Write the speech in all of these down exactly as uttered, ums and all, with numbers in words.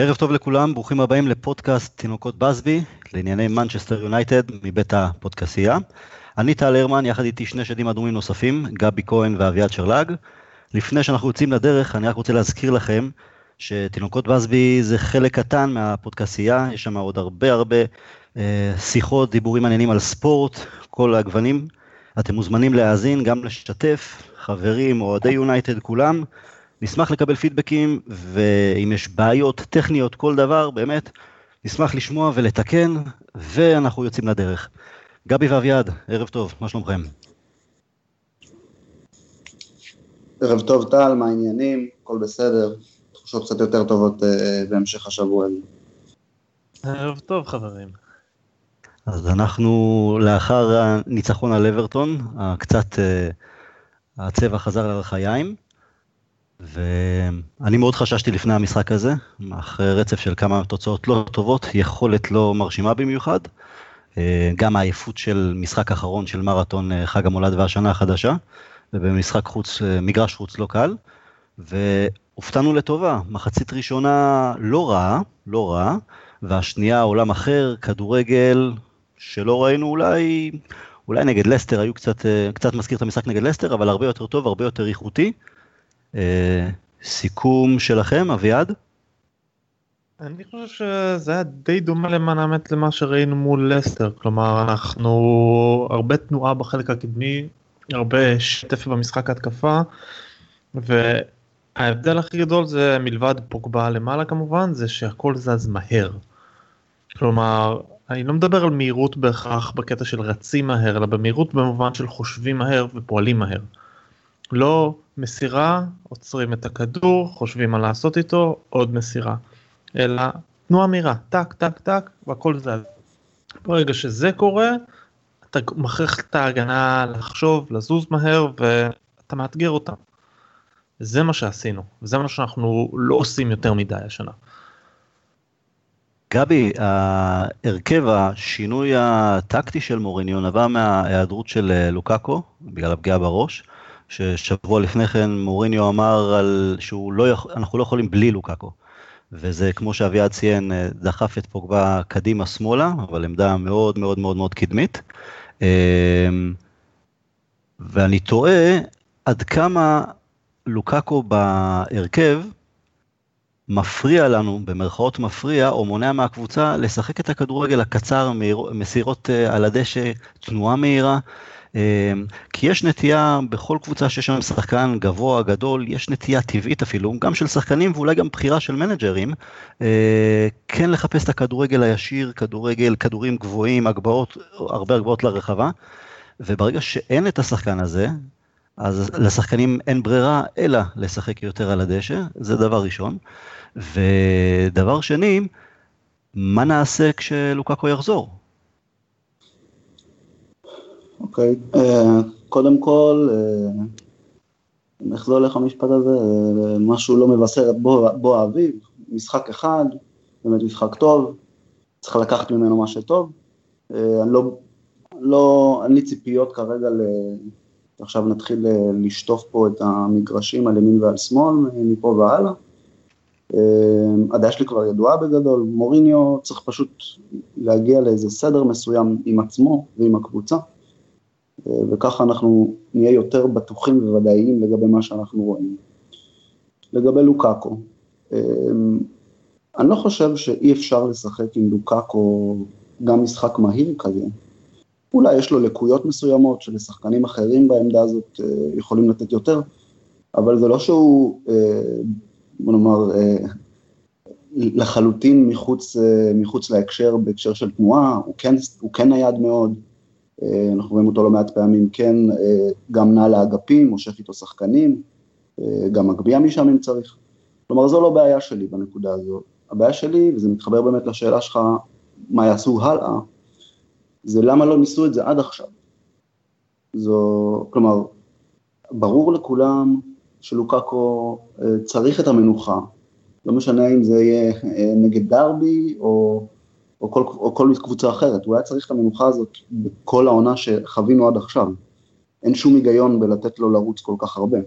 ערב טוב לכולם, ברוכים הבאים לפודקאסט תינוקות בסבי, לענייני מנצ'סטר יונייטד מבית הפודקאסייה. אני טל הרמן, יחד איתי שני שדים אדומים נוספים, גבי כהן ואביעד שרלג. לפני שאנחנו יוצאים לדרך, אני רק רוצה להזכיר לכם שתינוקות בסבי זה חלק קטן מהפודקאסייה, יש שם עוד הרבה הרבה שיחות, דיבורים מעניינים על ספורט, כל הגוונים. אתם מוזמנים להאזין, גם לשתף, חברים, אוהדי יונייטד כולם, נשמח לקבל פידבקים, ואם יש בעיות טכניות, כל דבר, באמת, נשמח לשמוע ולתקן, ואנחנו יוצאים לדרך. גבי ואביעד, ערב טוב, מה שלומכם? ערב טוב טל, מה העניינים? הכל בסדר, תחושות קצת יותר טובות בהמשך השבוע. ערב טוב חברים. אז אנחנו לאחר הניצחון על אברטון, קצת הצבע חזר לרחיים, ואני מאוד חששתי לפני המשחק הזה, אחרי רצף של כמה תוצאות לא טובות, יכולת לא מרשימה במיוחד, גם העייפות של משחק אחרון של מרתון חג המולד והשנה החדשה, ובמשחק חוץ, מגרש חוץ לא קל, והופתענו לטובה, מחצית ראשונה לא רעה, לא רעה, והשנייה עולם אחר, כדורגל שלא ראינו אולי, אולי נגד לסטר, היו קצת, קצת מזכיר את המשחק נגד לסטר, אבל הרבה יותר טוב, הרבה יותר איכותי. סיכום שלכם, אביעד? אני חושב שזה היה די דומה למען האמת למה שראינו מול לסטר, כלומר אנחנו הרבה תנועה בחלק הקדמי, הרבה שטף במשחק ההתקפה, וההבדל הכי גדול זה מלבד פוגבה למעלה כמובן, זה שהכל זז מהר. כלומר, אני לא מדבר על מהירות בהכרח בקטע של רצים מהר, אלא במהירות במובן של חושבים מהר ופועלים מהר. לא מסירה, עוצרים את הכדור, חושבים מה לעשות איתו, עוד מסירה. אלא תנועה מהירה, טק, טק, טק, והכל זז. ברגע שזה קורה, אתה מכריח את ההגנה לחשוב, לזוז מהר, ואתה מאתגר אותם. זה מה שעשינו, וזה מה שאנחנו לא עושים יותר מדי השנה. גבי, ההרכב, השינוי הטקטי של מוריניו נבע מההיעדרות של לוקאקו, בגלל הפגיעה בראש, ששבוע לפני כן מוריניו אמר על שהוא לא יכול, אנחנו לא יכולים בלי לוקאקו, וזה כמו שאביעד ציין דחף את פוגבה קדימה שמאלה, אבל עמדה מאוד מאוד מאוד מאוד קדמית, ואני תוהה עד כמה לוקאקו בהרכב מפריע לנו, במרכאות מפריע, או מונע מהקבוצה לשחק את הכדורגל הקצר, מסירות על הדשא, תנועה מהירה, כי יש נטייה בכל קבוצה שיש שם שחקן גבוה, גדול, יש נטייה טבעית אפילו, גם של שחקנים ואולי גם בחירה של מנג'רים, כן לחפש את הכדורגל הישיר, כדורגל, כדורים גבוהים, הגבהות, הרבה הגבהות לרחבה, וברגע שאין את השחקן הזה, אז לשחקנים אין ברירה אלא לשחק יותר על הדשא, זה דבר ראשון, ודבר שני, מה נעשה כשלוקאקו יחזור? אוקיי, okay. uh, קודם כל, uh, איך לא הולך המשפט הזה, uh, משהו לא מבשר בו, בו האביב, משחק אחד, באמת משחק טוב, צריך לקחת ממנו מה שטוב, uh, אני לא, לא, אין לי ציפיות כרגע, ל, עכשיו נתחיל ל, לשטוף פה את המגרשים על ימין ועל שמאל, מפה והלאה, uh, הדעה שלי כבר ידועה בגדול, מוריניו צריך פשוט להגיע לאיזה סדר מסוים עם עצמו ועם הקבוצה, וככה אנחנו נהיה יותר בטוחים וודאיים לגבי מה שאנחנו רואים. לגבי לוקאקו, אני לא חושב שאי אפשר לשחק עם לוקאקו גם משחק מהיר כזה. אולי יש לו לקויות מסוימות שלשחקנים אחרים בעמדה הזאת יכולים לתת יותר, אבל זה לא שהוא, בוא נאמר, לחלוטין מחוץ, מחוץ להקשר, בהקשר של תנועה, הוא כן, הוא כן נייד מאוד, אנחנו רואים אותו לא מעט פעמים, כן, גם נעל האגפים, מושך איתו שחקנים, גם מגביע משם אם צריך. כלומר, זו לא בעיה שלי בנקודה הזו. הבעיה שלי, וזה מתחבר באמת לשאלה שלך, מה יעשו הלאה, זה למה לא ניסו את זה עד עכשיו. זו, כלומר, ברור לכולם שלוקאקו צריך את המנוחה, לא משנה אם זה יהיה נגד דרבי או... או כל, או כל קבוצה אחרת, הוא היה צריך את המנוחה הזאת בכל העונה שחווינו עד עכשיו, אין שום היגיון בלתת לו לרוץ כל כך הרבה,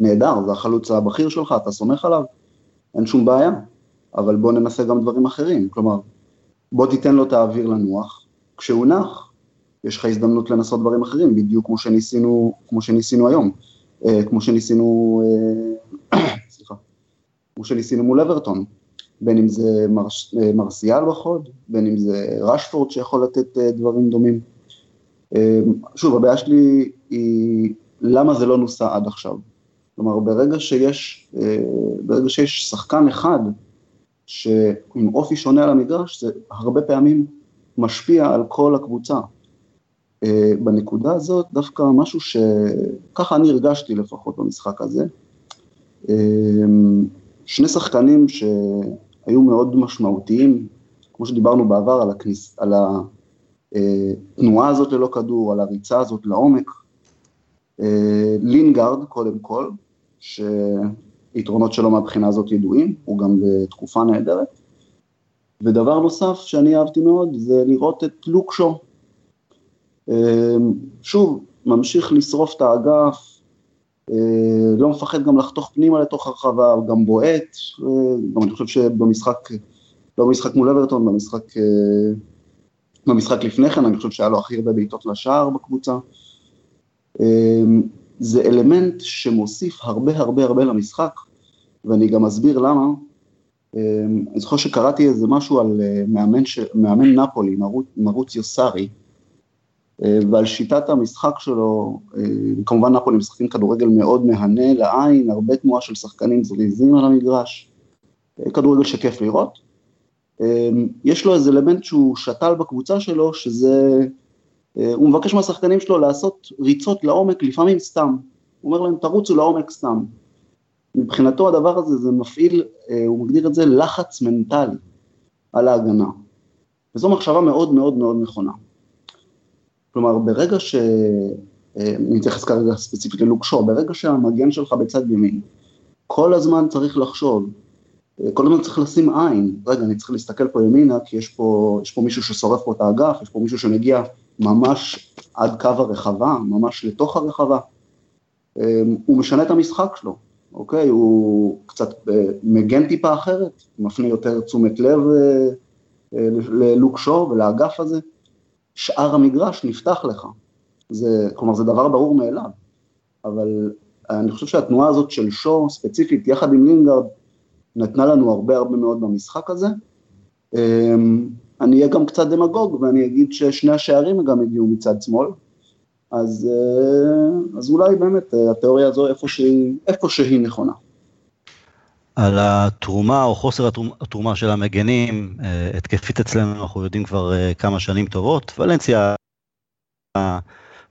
נהדר, זה החלוץ הבכיר שלך, אתה סומך עליו, אין שום בעיה, אבל בוא ננסה גם דברים אחרים, כלומר, בוא תיתן לו את האוויר לנוח, כשהוא נח, יש לך הזדמנות לנסות דברים אחרים, בדיוק כמו שניסינו, כמו שניסינו היום, אה, כמו שניסינו, אה, סליחה, כמו שניסינו מול אברטון, בין אם זה מרש, אה, מרסיאל בחוד, בין אם זה רשפורד שיכול לתת אה, דברים דומים. אה, שוב, הבעיה שלי היא, למה זה לא נוסע עד עכשיו? כלומר, ברגע שיש, אה, ברגע שיש שחקן אחד, שעם אופי שונה על המגרש, זה הרבה פעמים משפיע על כל הקבוצה. בנקודה הזאת, דווקא משהו שככה אני הרגשתי לפחות במשחק הזה, שני שחקנים שהיו מאוד משמעותיים, כמו שדיברנו בעבר על, הכניס, על התנועה הזאת ללא כדור, על הריצה הזאת לעומק, לינגארד קודם כל, ש... היתרונות שלו מהבחינה הזאת ידועים, הוא גם בתקופה נהדרת. ודבר נוסף שאני אהבתי מאוד, זה לראות את לוקשו. שוב, ממשיך לשרוף את האגף, לא מפחד גם לחתוך פנימה לתוך הרחבה, גם בועט, גם אני חושב שבמשחק, לא במשחק מול אברטון, במשחק, במשחק לפני כן, אני חושב שהיה לו הכי הרבה בעיטות לשער בקבוצה. זה אלמנט שמוסיף הרבה הרבה הרבה למשחק, ואני גם אסביר למה. אני זוכר שקראתי איזה משהו על מאמן, ש... מאמן נפולי, מרוציו סארי, ועל שיטת המשחק שלו, כמובן נפולי משחקים כדורגל מאוד מהנה לעין, הרבה תנועה של שחקנים זריזים על המגרש, כדורגל שכיף לראות. יש לו איזה אלמנט שהוא שתל בקבוצה שלו, שזה... הוא מבקש מהשחקנים שלו לעשות ריצות לעומק, לפעמים סתם. הוא אומר להם, תרוצו לעומק סתם. מבחינתו הדבר הזה, זה מפעיל, הוא מגדיר את זה, לחץ מנטלי על ההגנה. וזו מחשבה מאוד מאוד מאוד נכונה. כלומר, ברגע ש... אני צריך להזכר רגע ספציפית ללוקשו, ברגע שהמגן שלך בצד ימין, כל הזמן צריך לחשוב, כל הזמן צריך לשים עין. רגע, אני צריך להסתכל פה ימינה, כי יש פה, יש פה מישהו ששורף פה את האגף, יש פה מישהו שמגיע... ממש עד קו הרחבה, ממש לתוך הרחבה, הוא משנה את המשחק שלו, אוקיי? הוא קצת מגן טיפה אחרת, מפנה יותר תשומת לב ללוקשו ולאגף הזה, שאר המגרש נפתח לך, זה, כלומר זה דבר ברור מאליו, אבל אני חושב שהתנועה הזאת של שו, ספציפית, יחד עם לינגארד, נתנה לנו הרבה הרבה מאוד במשחק הזה, אני אהיה גם קצת דמגוג, ואני אגיד ששני השערים גם הגיעו מצד שמאל, אז, אז אולי באמת התיאוריה הזו איפה שהיא, איפה שהיא נכונה. על התרומה או חוסר התרומה של המגנים, התקפית אצלנו, אנחנו יודעים כבר כמה שנים טובות, ולנסיה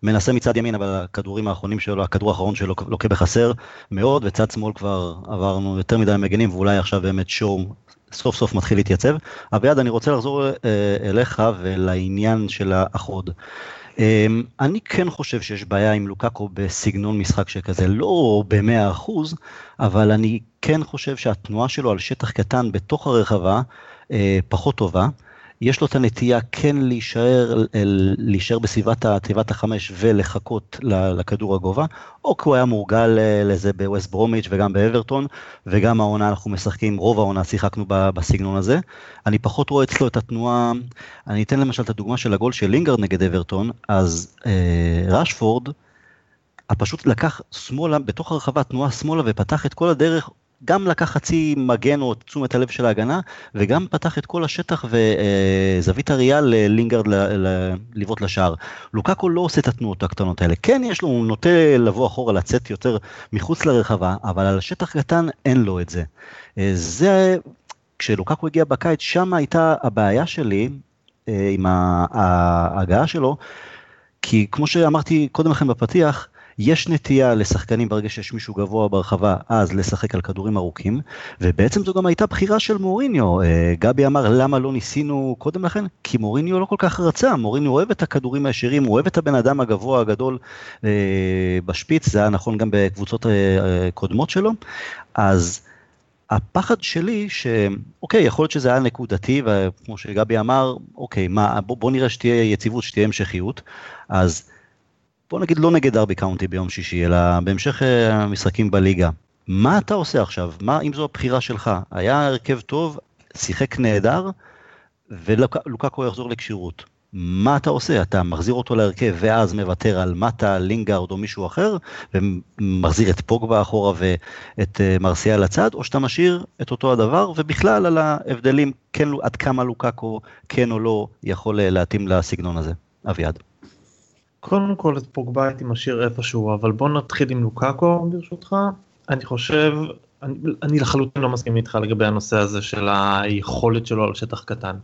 מנסה מצד ימין, אבל הכדורים האחרונים שלו, הכדור האחרון שלו לוקה בחסר מאוד, וצד שמאל כבר עברנו יותר מדי מגנים, ואולי עכשיו באמת שום, סוף סוף מתחיל להתייצב. אביעד, אני רוצה לחזור אליך ולעניין של האחוד. אני כן חושב שיש בעיה עם לוקאקו בסגנון משחק שכזה, לא במאה אחוז, אבל אני כן חושב שהתנועה שלו על שטח קטן בתוך הרחבה פחות טובה. יש לו את הנטייה כן להישאר, להישאר בסביבת התיבת החמש ולחכות לכדור הגובה, או כי הוא היה מורגל לזה בווסט ברומיץ' וגם באברטון, וגם העונה אנחנו משחקים, רוב העונה שיחקנו בסגנון הזה. אני פחות רואה אצלו את התנועה, אני אתן למשל את הדוגמה של הגול של לינגארד נגד אברטון, אז רשפורד, פשוט לקח שמאלה, בתוך הרחבה תנועה שמאלה ופתח את כל הדרך, גם לקח חצי מגן או תשומת הלב של ההגנה, וגם פתח את כל השטח וזווית הראייה ללינגארד ללוות לשער. לוקאקו לא עושה את התנועות הקטנות האלה. כן, יש לו, הוא נוטה לבוא אחורה, לצאת יותר מחוץ לרחבה, אבל על השטח קטן אין לו את זה. זה, כשלוקאקו הגיע בקיץ, שם הייתה הבעיה שלי עם ההגעה שלו, כי כמו שאמרתי קודם לכן בפתיח, יש נטייה לשחקנים ברגע שיש מישהו גבוה ברחבה, אז לשחק על כדורים ארוכים, ובעצם זו גם הייתה בחירה של מוריניו. גבי אמר, למה לא ניסינו קודם לכן? כי מוריניו לא כל כך רצה, מוריניו אוהב את הכדורים הישירים, הוא אוהב את הבן אדם הגבוה הגדול בשפיץ, זה היה נכון גם בקבוצות קודמות שלו, אז הפחד שלי ש... אוקיי, יכול להיות שזה היה נקודתי, וכמו שגבי אמר, אוקיי, מה, בוא, בוא נראה שתהיה יציבות, שתהיה המשכיות, אז... בוא נגיד לא נגד דרבי קאונטי ביום שישי, אלא בהמשך המשחקים בליגה. מה אתה עושה עכשיו? מה, אם זו הבחירה שלך? היה הרכב טוב, שיחק נהדר, ולוקאקו יחזור לקשירות. מה אתה עושה? אתה מחזיר אותו להרכב, ואז מוותר על מטה, לינגארד או מישהו אחר, ומחזיר את פוגבה אחורה ואת מרסיאל לצד, או שאתה משאיר את אותו הדבר, ובכלל על ההבדלים, כן, עד כמה לוקאקו כן או לא יכול להתאים לסגנון הזה. אביעד. קודם כל את פוגבה הייתי משאיר איפשהו, אבל בוא נתחיל עם לוקאקו ברשותך. אני חושב, אני, אני לחלוטין לא מסכים איתך לגבי הנושא הזה של היכולת שלו על שטח קטן.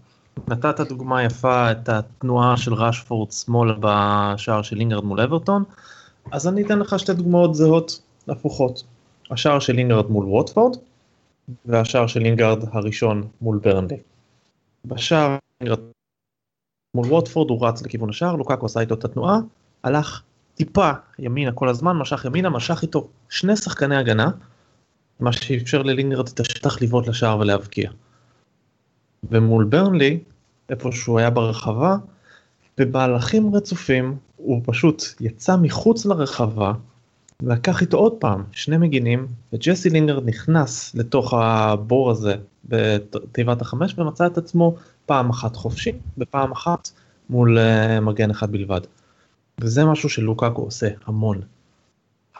נתת דוגמה יפה את התנועה של רשפורד שמאל בשער של לינגרד מול אברטון, אז אני אתן לך שתי דוגמאות זהות הפוכות. השער של לינגרד מול ווטפורד, והשער של לינגרד הראשון מול ברנלי. בשער לינגרד מול ווטפורד הוא רץ לכיוון השער, לוקאקו עשה איתו את התנועה, הלך טיפה ימינה כל הזמן, משך ימינה, משך איתו שני שחקני הגנה, מה שאפשר ללינגרד את השטח לבעוט לשער ולהבקיע. ומול ברנלי, איפה שהוא היה ברחבה, בבהלכים רצופים, הוא פשוט יצא מחוץ לרחבה, לקח איתו עוד פעם שני מגינים, וג'סי לינגרד נכנס לתוך הבור הזה בתיבת החמש, ומצא את עצמו פעם אחת חופשי, ופעם אחת מול מגן אחד בלבד. וזה משהו שלוקאקו עושה המון,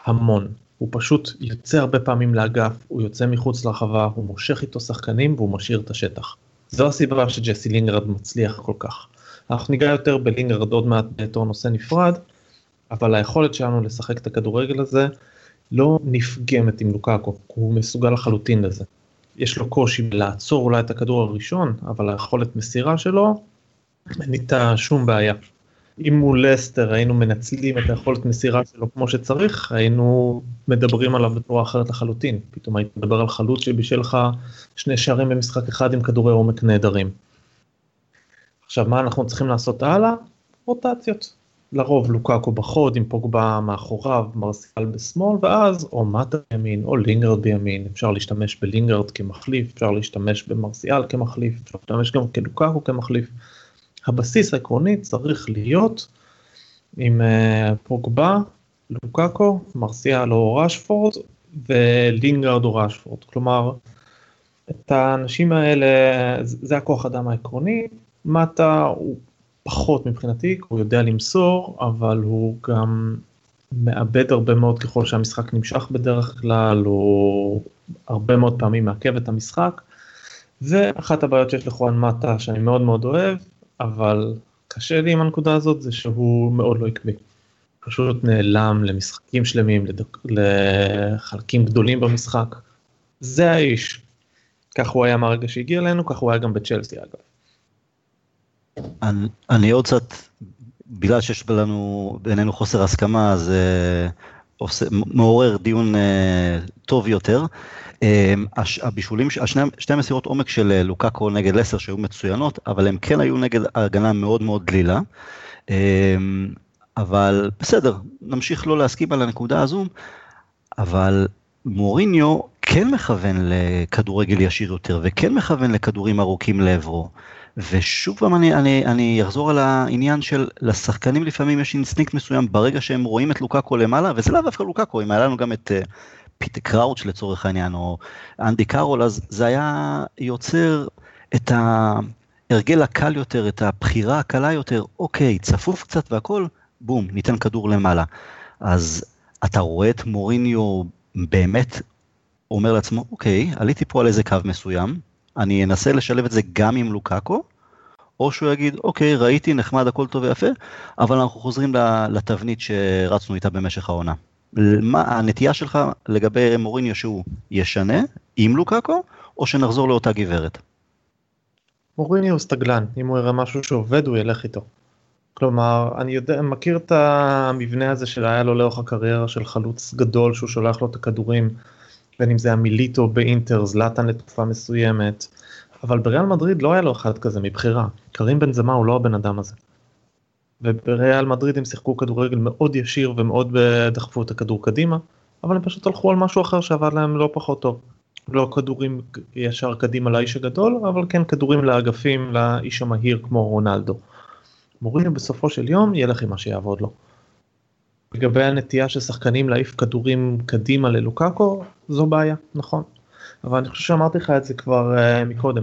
המון. הוא פשוט יוצא הרבה פעמים לאגף, הוא יוצא מחוץ לרחבה, הוא מושך איתו שחקנים, והוא משאיר את השטח. זו הסיבה שג'סי לינגרד מצליח כל כך. אנחנו ניגע יותר בלינגרד עוד מעט בתור נושא נפרד, אבל היכולת שלנו לשחק את הכדורגל הזה לא נפגמת עם לוקאקו, הוא מסוגל לחלוטין לזה. יש לו קושי לעצור אולי את הכדור הראשון, אבל היכולת מסירה שלו ניתה שום בעיה. אם הוא לסטר היינו מנצלים את היכולת מסירה שלו כמו שצריך, היינו מדברים עליו בצורה אחרת לחלוטין. פתאום הייתי מדבר על חלוץ שבישל לך שני שערים במשחק אחד עם כדורי עומק נהדרים. עכשיו מה אנחנו צריכים לעשות הלאה? רוטציות. לרוב לוקאקו בחוד עם פוגבה מאחוריו, מרסיאל בשמאל, ואז או מטה בימין או לינגרד בימין. אפשר להשתמש בלינגרד כמחליף, אפשר להשתמש במרסיאל כמחליף, אפשר להשתמש גם כלוקאקו כמחליף. הבסיס העקרוני צריך להיות עם פוגבה, לוקאקו, מרסיאל או רשפורד, ולינגרד או רשפורד. כלומר, את האנשים האלה, זה הכוח אדם העקרוני. מטה הוא פחות מבחינתי, הוא יודע למסור, אבל הוא גם מאבד הרבה מאוד ככל שהמשחק נמשך בדרך כלל, הוא הרבה מאוד פעמים מעכב את המשחק. ואחת הבעיות שיש לחואן מטה, שאני מאוד מאוד אוהב, אבל קשה לי עם הנקודה הזאת, זה שהוא מאוד לא עקבי. פשוט נעלם למשחקים שלמים, לדק... לחלקים גדולים במשחק. זה האיש. כך הוא היה מהרגע שהגיע אלינו, כך הוא היה גם בצ'לסי אגב. אני, אני עוד קצת, בגלל שיש לנו, בינינו חוסר הסכמה, אז עושה, מעורר דיון אה, טוב יותר. הבישולים, שתי מסירות עומק של לוקאקו נגד לסר שהיו מצוינות, אבל הם כן היו נגד הגנה מאוד מאוד דלילה, אבל בסדר, נמשיך לא להסכים על הנקודה הזו, אבל מוריניו כן מכוון לכדורגל ישיר יותר, וכן מכוון לכדורים ארוכים לעברו, ושוב פעם אני, אני, אני אחזור על העניין של לשחקנים לפעמים יש אינסטינקט מסוים ברגע שהם רואים את לוקאקו למעלה, וזה לא דווקא לוקאקו, אם היה לנו גם את פיט קראוץ' לצורך העניין, או אנדי קארול, אז זה היה יוצר את ההרגל הקל יותר, את הבחירה הקלה יותר, אוקיי, צפוף קצת והכל, בום, ניתן כדור למעלה. אז אתה רואה את מוריניו באמת אומר לעצמו, אוקיי, עליתי פה על איזה קו מסוים, אני אנסה לשלב את זה גם עם לוקאקו, או שהוא יגיד, אוקיי, ראיתי, נחמד, הכל טוב ויפה, אבל אנחנו חוזרים לתבנית שרצנו איתה במשך העונה. מה הנטייה שלך לגבי מוריניו שהוא ישנה עם לוקאקו, או שנחזור לאותה גברת? מוריניו הוא סטגלן, אם הוא יראה משהו שעובד הוא ילך איתו. כלומר, אני יודע, מכיר את המבנה הזה של היה לו לאורך הקריירה של חלוץ גדול שהוא שולח לו את הכדורים, בין אם זה המיליטו באינטר, זלאטן לתקופה מסוימת, אבל בריאל מדריד לא היה לו אחד כזה מבחירה, קרים בנזמה הוא לא הבן אדם הזה. ובריאל מדריד הם שיחקו כדורגל מאוד ישיר ומאוד דחפו את הכדור קדימה, אבל הם פשוט הלכו על משהו אחר שעבד להם לא פחות טוב. לא כדורים ישר קדימה לאיש הגדול, אבל כן כדורים לאגפים לאיש המהיר כמו רונלדו. מוריניו בסופו של יום ילך עם מה שיעבוד לו. לגבי הנטייה של שחקנים להעיף כדורים קדימה ללוקאקו, זו בעיה, נכון. אבל אני חושב שאמרתי לך את זה כבר uh, מקודם.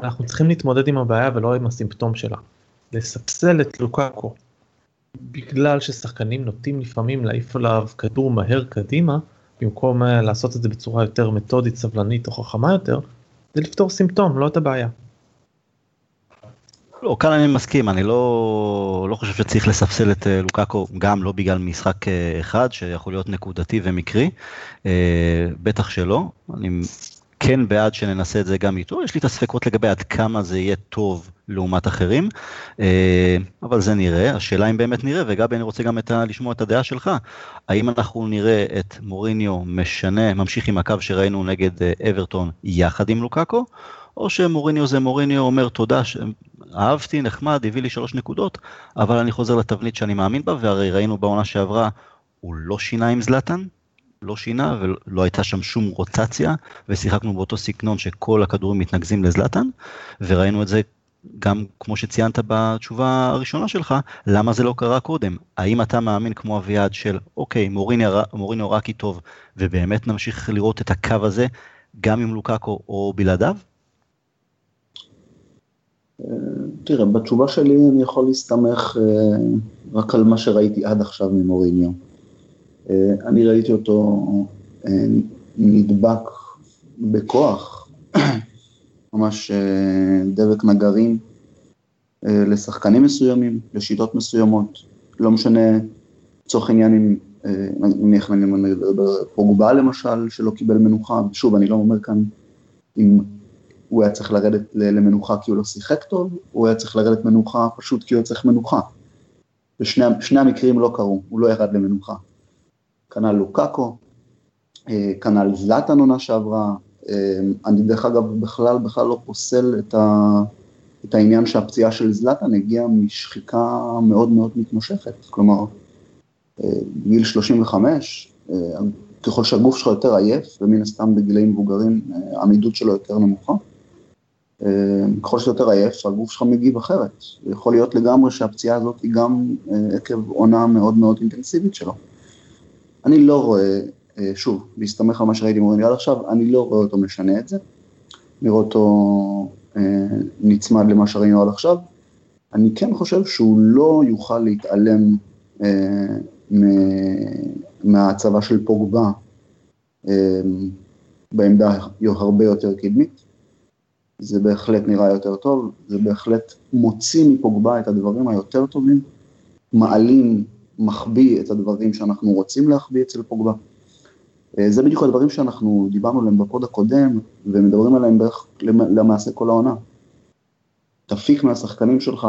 אנחנו צריכים להתמודד עם הבעיה ולא עם הסימפטום שלה. לספסל את לוקאקו, בגלל ששחקנים נוטים לפעמים להעיף עליו כדור מהר קדימה, במקום uh, לעשות את זה בצורה יותר מתודית, סבלנית או חכמה יותר, זה לפתור סימפטום, לא את הבעיה. לא, כאן אני מסכים, אני לא, לא חושב שצריך לספסל את לוקאקו, גם לא בגלל משחק אחד, שיכול להיות נקודתי ומקרי, בטח שלא, אני כן בעד שננסה את זה גם איתו, יש לי את הספקות לגבי עד כמה זה יהיה טוב לעומת אחרים, אבל זה נראה, השאלה אם באמת נראה, וגבי אני רוצה גם את ה, לשמוע את הדעה שלך, האם אנחנו נראה את מוריניו משנה, ממשיך עם הקו שראינו נגד אברטון יחד עם לוקאקו, או שמוריניו זה מוריניו אומר תודה, אהבתי, נחמד, הביא לי שלוש נקודות, אבל אני חוזר לתבנית שאני מאמין בה, והרי ראינו בעונה שעברה, הוא לא שינה עם זלטן, לא שינה, ולא הייתה שם שום רוטציה, ושיחקנו באותו סגנון שכל הכדורים מתנגזים לזלטן, וראינו את זה גם כמו שציינת בתשובה הראשונה שלך, למה זה לא קרה קודם? האם אתה מאמין כמו אביעד של, אוקיי, מוריניו רק היא טוב, ובאמת נמשיך לראות את הקו הזה, גם עם לוקאקו או בלעדיו? תראה, בתשובה שלי אני יכול להסתמך רק על מה שראיתי עד עכשיו ממוריניו. אני ראיתי אותו נדבק בכוח, ממש דבק נגרים לשחקנים מסוימים, לשיטות מסוימות, לא משנה צורך עניין אם פוגבה למשל, שלא קיבל מנוחה, שוב אני לא אומר כאן אם הוא היה צריך לרדת למנוחה כי הוא לא שיחק טוב, הוא היה צריך לרדת מנוחה פשוט כי הוא צריך מנוחה. ושני, שני המקרים לא קרו, הוא לא ירד למנוחה. כנ"ל לוקאקו, כנ"ל זלאטן עונה שעברה, אני דרך אגב בכלל, בכלל לא פוסל את, ה, את העניין שהפציעה של זלאטן הגיעה משחיקה מאוד מאוד מתמשכת, כלומר, בגיל שלושים וחמש, ככל שהגוף שלך יותר עייף, ומן הסתם בגילאים מבוגרים, העמידות שלו יותר נמוכה, ככל שיותר עייף, הגוף שלך מגיב אחרת. יכול להיות לגמרי שהפציעה הזאת היא גם עקב עונה מאוד מאוד אינטנסיבית שלו. אני לא רואה, שוב, להסתמך על מה שראיתי מוריניו עד עכשיו, אני לא רואה אותו משנה את זה. נראה אותו נצמד למה שראינו עד עכשיו. אני כן חושב שהוא לא יוכל להתעלם מהצבא של פוגבה בעמדה הרבה יותר קדמית. זה בהחלט נראה יותר טוב, זה בהחלט מוציא מפוגבה את הדברים היותר טובים, מעלים, מחביא את הדברים שאנחנו רוצים להחביא אצל פוגבה. זה בדיוק הדברים שאנחנו דיברנו עליהם בפוד הקודם, ומדברים עליהם בערך למעשה כל העונה. תפיק מהשחקנים שלך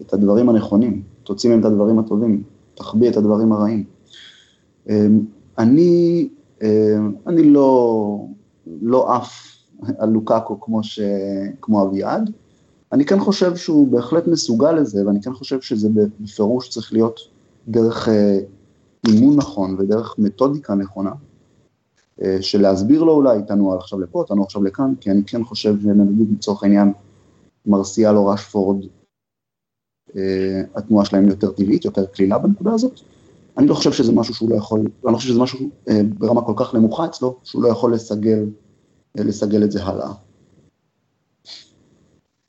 את הדברים הנכונים, תוציא מהם את הדברים הטובים, תחביא את הדברים הרעים. אני, אני לא, לא אף, על לוקאקו כמו, ש... כמו אביעד, אני כן חושב שהוא בהחלט מסוגל לזה, ואני כן חושב שזה בפירוש צריך להיות דרך אימון נכון, ודרך מתודיקה נכונה, שלהסביר לו אולי, תנוע עכשיו לפה, תנוע עכשיו לכאן, כי אני כן חושב, נגיד לצורך העניין, מרסיאל או רשפורד, התנועה שלהם יותר טבעית, יותר קלילה בנקודה הזאת, אני לא חושב שזה משהו שהוא לא יכול, אני לא חושב שזה משהו ברמה כל כך נמוכה אצלו, שהוא לא יכול לסגל, לסגל את זה הלאה.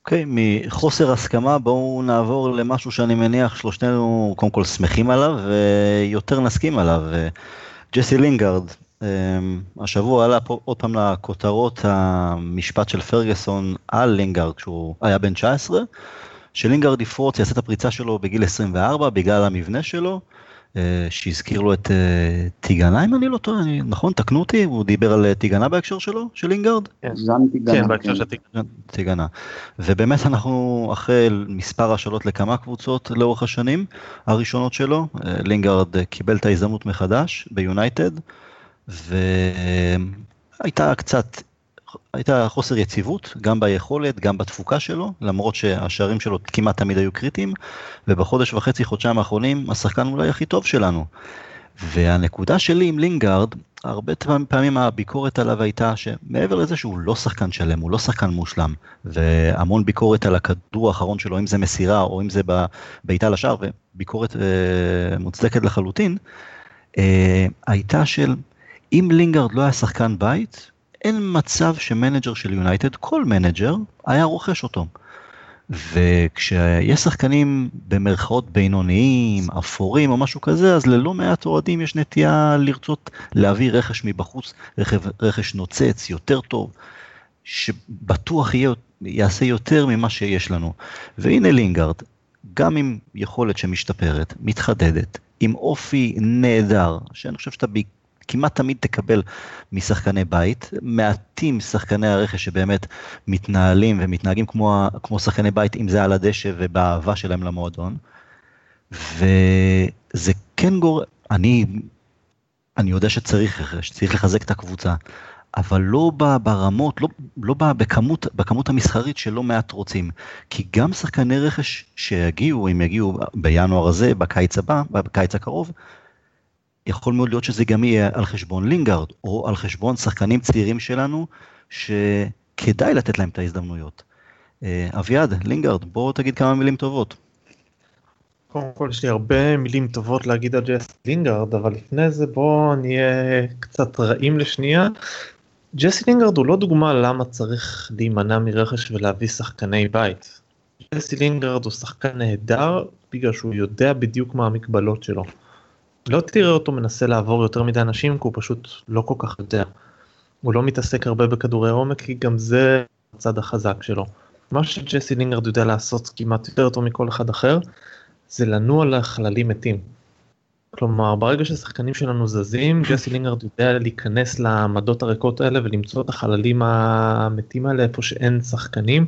אוקיי, מחוסר הסכמה בואו נעבור למשהו שאני מניח שלושתנו קודם כל שמחים עליו ויותר נסכים עליו. ג'סי לינגארד, השבוע עלה פה עוד פעם לכותרות המשפט של פרגוסון על לינגארד כשהוא היה בן תשע עשרה, שלינגארד יפרוץ, יעשה את הפריצה שלו בגיל עשרים וארבע בגלל המבנה שלו, שהזכיר לו את טיגנה, אם אני לא טועה, נכון, תקנו אותי, הוא דיבר על טיגנה בהקשר שלו, של לינגארד? כן, בהקשר של טיגנה. ובאמת אנחנו אחרי מספר השאלות לכמה קבוצות לאורך השנים הראשונות שלו, לינגארד קיבל את ההזדמנות מחדש ביונייטד, והייתה קצת, הייתה חוסר יציבות, גם ביכולת, גם בתפוקה שלו, למרות שהשערים שלו כמעט תמיד היו קריטיים, ובחודש וחצי, חודשיים האחרונים, השחקן אולי הכי טוב שלנו. והנקודה שלי עם לינגארד, הרבה פעמים הביקורת עליו הייתה שמעבר לזה שהוא לא שחקן שלם, הוא לא שחקן מושלם, והמון ביקורת על הכדור האחרון שלו, אם זה מסירה או אם זה בעיטה לשער, וביקורת אה, מוצדקת לחלוטין, אה, הייתה של, אם לינגארד לא היה שחקן בית, אין מצב שמנג'ר של יונייטד, כל מנג'ר, היה רוכש אותו. וכשיש שחקנים במרכאות בינוניים, אפורים או משהו כזה, אז ללא מעט אוהדים יש נטייה לרצות להביא רכש מבחוץ, רכש נוצץ יותר טוב, שבטוח יהיה, יעשה יותר ממה שיש לנו. והנה לינגארד, גם עם יכולת שמשתפרת, מתחדדת, עם אופי נהדר, שאני חושב שאתה בעיקר, כמעט תמיד תקבל משחקני בית, מעטים שחקני הרכש שבאמת מתנהלים ומתנהגים כמו, כמו שחקני בית, אם זה על הדשא ובאהבה שלהם למועדון, וזה כן גורם, אני, אני יודע שצריך, שצריך לחזק את הקבוצה, אבל לא בא ברמות, לא, לא בא בכמות, בכמות המסחרית שלא מעט רוצים, כי גם שחקני רכש שיגיעו, אם יגיעו בינואר הזה, בקיץ הבא, בקיץ הקרוב, יכול מאוד להיות שזה גם יהיה על חשבון לינגארד, או על חשבון שחקנים צעירים שלנו, שכדאי לתת להם את ההזדמנויות. אביעד, לינגארד, בוא תגיד כמה מילים טובות. קודם כל, יש לי הרבה מילים טובות להגיד על ג'סי לינגארד, אבל לפני זה בוא נהיה קצת רעים לשנייה. ג'סי לינגארד הוא לא דוגמה למה צריך להימנע מרכש ולהביא שחקני בית. ג'סי לינגארד הוא שחקן נהדר, בגלל שהוא יודע בדיוק מה המגבלות שלו. לא תראה אותו מנסה לעבור יותר מדי אנשים, כי הוא פשוט לא כל כך יודע. הוא לא מתעסק הרבה בכדורי עומק, כי גם זה הצד החזק שלו. מה שג'סי לינגארד יודע לעשות כמעט יותר טוב מכל אחד אחר, זה לנוע לחללים מתים. כלומר, ברגע ששחקנים שלנו זזים, ג'סי לינגארד יודע להיכנס לעמדות הריקות האלה, ולמצוא את החללים המתים האלה, איפה שאין שחקנים,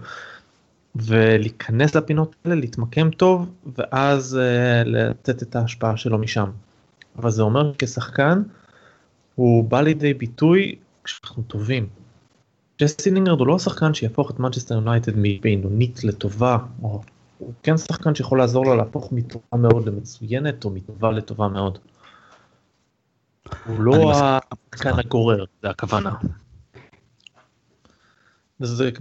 ולהיכנס לפינות האלה, להתמקם טוב, ואז לתת את ההשפעה שלו משם. אבל זה אומר שכשחקן, הוא בא לידי ביטוי כשאנחנו טובים. ג'סי לינגארד הוא לא שחקן שיהפוך את מנצ'סטר יונייטד מבינונית לטובה, או הוא כן שחקן שיכול לעזור לו להפוך מטובה מאוד למצוינת, או מטובה לטובה מאוד. הוא לא השחקן הגורר, זה הכוונה.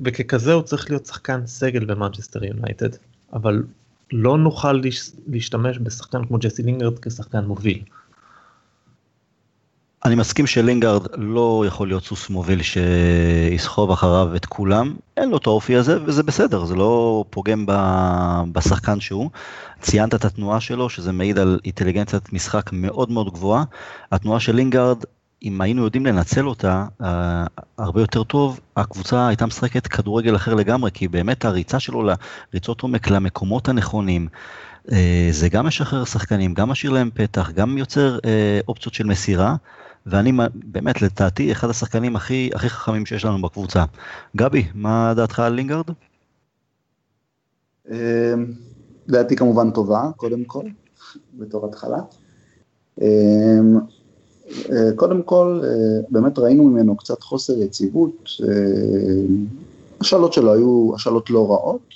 וככזה הוא צריך להיות שחקן סגל במנצ'סטר יונייטד, אבל לא נוכל להשתמש בשחקן כמו ג'סי לינגארד כשחקן מוביל. אני מסכים שלינגארד לא יכול להיות סוס מוביל שיסחוב אחריו את כולם, אין לו את האופי הזה, וזה בסדר, זה לא פוגם בשחקן שהוא. ציינת את התנועה שלו, שזה מעיד על אינטליגנציית משחק מאוד מאוד גבוהה. התנועה של לינגארד, אם היינו יודעים לנצל אותה הרבה יותר טוב, הקבוצה הייתה משחקת כדורגל אחר לגמרי, כי באמת הריצה שלו לריצות עומק למקומות הנכונים, זה גם משחרר שחקנים, גם משאיר להם פתח, גם יוצר אופציות של מסירה, ואני באמת לדעתי אחד השחקנים הכי, הכי חכמים שיש לנו בקבוצה. גבי, מה דעתך על לינגארד? דעתי כמובן טובה, קודם כל, בתור התחלה. קודם כל, באמת ראינו ממנו קצת חוסר יציבות, השאלות שלו היו השאלות לא רעות,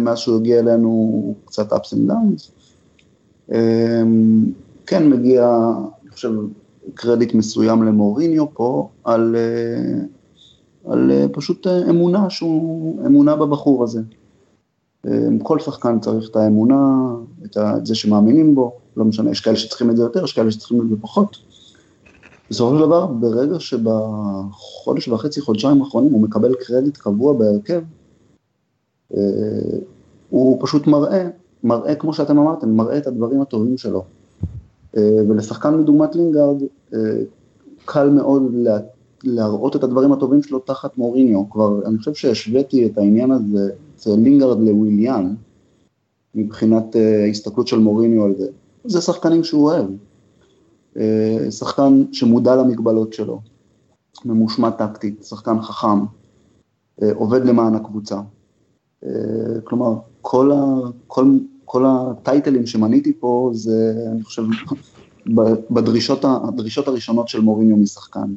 מאז שהוא הגיע אלינו קצת ups and downs, כן מגיע, אני חושב, קרדיט מסוים למוריניו פה, על, על פשוט אמונה, שהוא אמונה בבחור הזה, כל שחקן צריך את האמונה, את זה שמאמינים בו, לא משנה, יש כאלה שצריכים את זה יותר, יש כאלה שצריכים את זה פחות, בסופו של דבר, ברגע שבחודש וחצי, חודשיים האחרונים, הוא מקבל קרדיט קבוע בהרכב, הוא פשוט מראה, מראה כמו שאתם אמרתם, מראה את הדברים הטובים שלו. ולשחקן מדוגמת לינגארד, קל מאוד להראות את הדברים הטובים שלו תחת מוריניו. כבר, אני חושב שהשוויתי את העניין הזה, זה לינגארד לוויליאן, מבחינת ההסתכלות של מוריניו על זה. זה שחקנים שהוא אוהב. שחקן שמודע למגבלות שלו, ממושמע טקטית, שחקן חכם, עובד למען הקבוצה. כלומר, כל, ה, כל, כל הטייטלים שמניתי פה, זה, אני חושב, בדרישות, הדרישות הראשונות של מוריניו משחקן.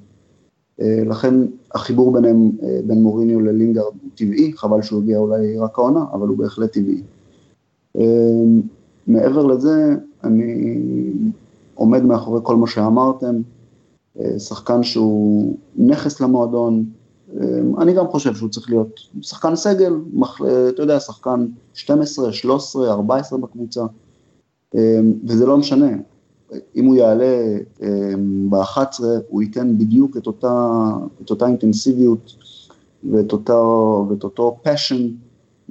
לכן, החיבור ביניהם, בין מוריניו ללינגארד הוא טבעי, חבל שהוא הגיע אולי רק העונה, אבל הוא בהחלט טבעי. מעבר לזה, אני עומד מאחורי כל מה שאמרתם, שחקן שהוא נכס למועדון, אני גם חושב שהוא צריך להיות שחקן סגל, אתה יודע, שחקן שתים עשרה, שלוש עשרה, ארבע עשרה בקבוצה, וזה לא משנה, אם הוא יעלה ב-אחת עשרה, הוא ייתן בדיוק את אותה, את אותה אינטנסיביות ואת אותו, ואת אותו passion,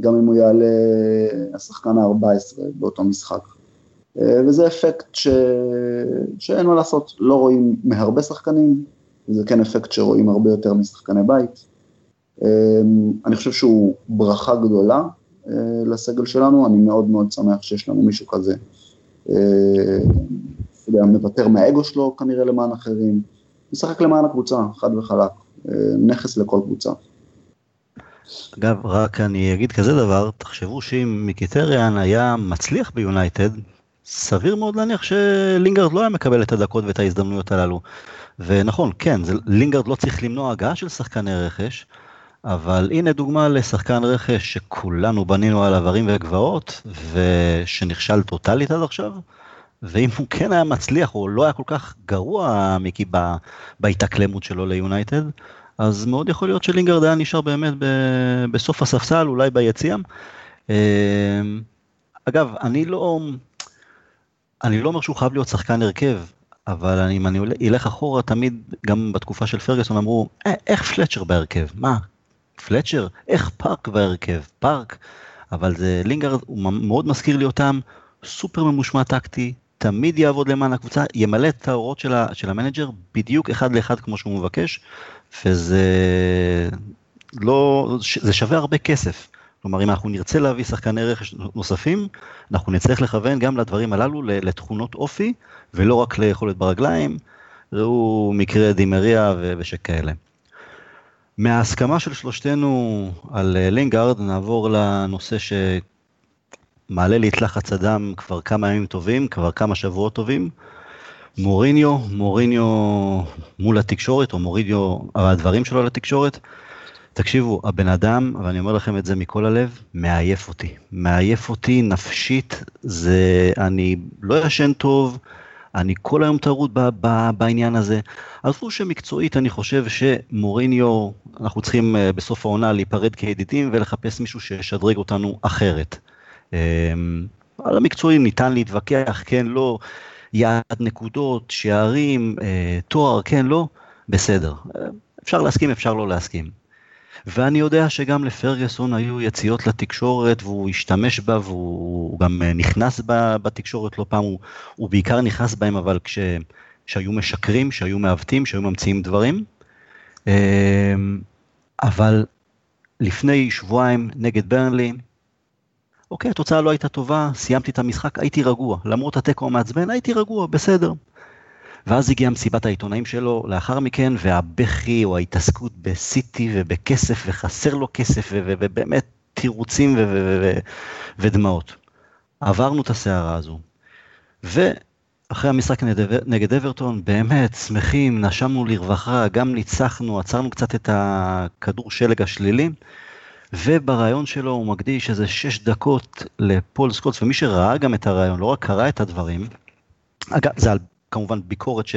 גם אם הוא יעלה השחקן ה-ארבע עשרה באותו משחק. וזה אפקט ש... שאין מה לעשות, לא רואים מהרבה שחקנים, וזה כן אפקט שרואים הרבה יותר משחקני בית. אני חושב שהוא ברכה גדולה לסגל שלנו, אני מאוד מאוד שמח שיש לנו מישהו כזה, מוותר מהאגו שלו כנראה למען אחרים, משחק למען הקבוצה, חד וחלק, נכס לכל קבוצה. אגב, רק אני אגיד כזה דבר, תחשבו שאם מיקיטריאן היה מצליח ביונייטד, סביר מאוד להניח שלינגרד לא היה מקבל את הדקות ואת ההזדמנויות הללו, ונכון, כן, זה, לינגרד לא צריך למנוע הגעה של שחקני רכש, אבל הנה דוגמה לשחקן רכש שכולנו בנינו על עברים וגבעות, ושנכשל טוטלית עד עכשיו, ואם הוא כן היה מצליח, או לא היה כל כך גרוע מיקי בהתאקלמות שלו ליונייטד, אז מאוד יכול להיות שלינגרד היה נשאר באמת ב- בסוף הספסל, אולי ביציאם. אגב, אני לא, אני לא אומר שהוא חייב להיות שחקן הרכב, אבל אני, אם אני אלך אחורה, תמיד גם בתקופה של פרגסון אמרו, אה, איך פלצ'ר בהרכב? מה? פלצ'ר? איך פארק בהרכב? פארק? אבל זה, לינגרד, הוא מאוד מזכיר לי אותם, סופר ממושמע טקטי, תמיד יעבוד למען הקבוצה, ימלא את ההוראות של, של המנג'ר, בדיוק אחד לאחד כמו שהוא מבקש, וזה לא, זה שווה הרבה כסף. כלומר, אם אנחנו נרצה להביא שחקני רכש נוספים, אנחנו נצטרך לכוון גם לדברים הללו, לתכונות אופי, ולא רק ליכולת ברגליים, ראו מקרה דימריה ושכאלה. מההסכמה של שלושתנו על לינגרד, נעבור לנושא שמעלה להתלחץ אדם כבר כמה ימים טובים, כבר כמה שבועות טובים, מוריניו, מוריניו מול התקשורת, או מוריניו, הדברים שלו על התקשורת. תקשיבו, הבן אדם, ואני אומר לכם את זה מכל הלב, מעייף אותי. מעייף אותי נפשית, זה, אני לא ישן טוב, אני כל היום תרוד ב, ב, בעניין הזה. אז הוא שמקצועית, אני חושב שמוריניו, אנחנו צריכים בסוף העונה להיפרד כידידים, ולחפש מישהו שישדרג אותנו אחרת. על המקצועים ניתן להתווכח, כן, לא, יעד נקודות, שערים, תואר, כן, לא, בסדר. אפשר להסכים, אפשר לא להסכים. ואני יודע שגם לפרגסון היו יציאות לתקשורת, והוא השתמש בה, והוא גם נכנס בה, בתקשורת לא פעם, הוא, הוא בעיקר נכנס בהם, אבל כש, שהיו משקרים, שהיו מעוותים, שהיו ממציאים דברים. אבל לפני שבועיים נגד ברנלי, אוקיי, התוצאה לא הייתה טובה, סיימתי את המשחק, הייתי רגוע, למרות התיקו המעצבן, הייתי רגוע, בסדר. ואז הגיעה מסיבת העיתונאים שלו לאחר מכן, והבכי או ההתעסקות בסיטי ובכסף, וחסר לו כסף, ובאמת תירוצים ודמעות. עברנו את הסערה הזו. ואחרי המשחק נגד אברטון, באמת שמחים, נשמנו לרווחה, גם ניצחנו, עצרנו קצת את הכדור שלג השלילי, וברעיון שלו הוא מקדיש איזה שש דקות לפול סקולס, ומי שראה גם את הרעיון, לא רק קרא את הדברים, אגב, זה על כמובן ביקורת ש...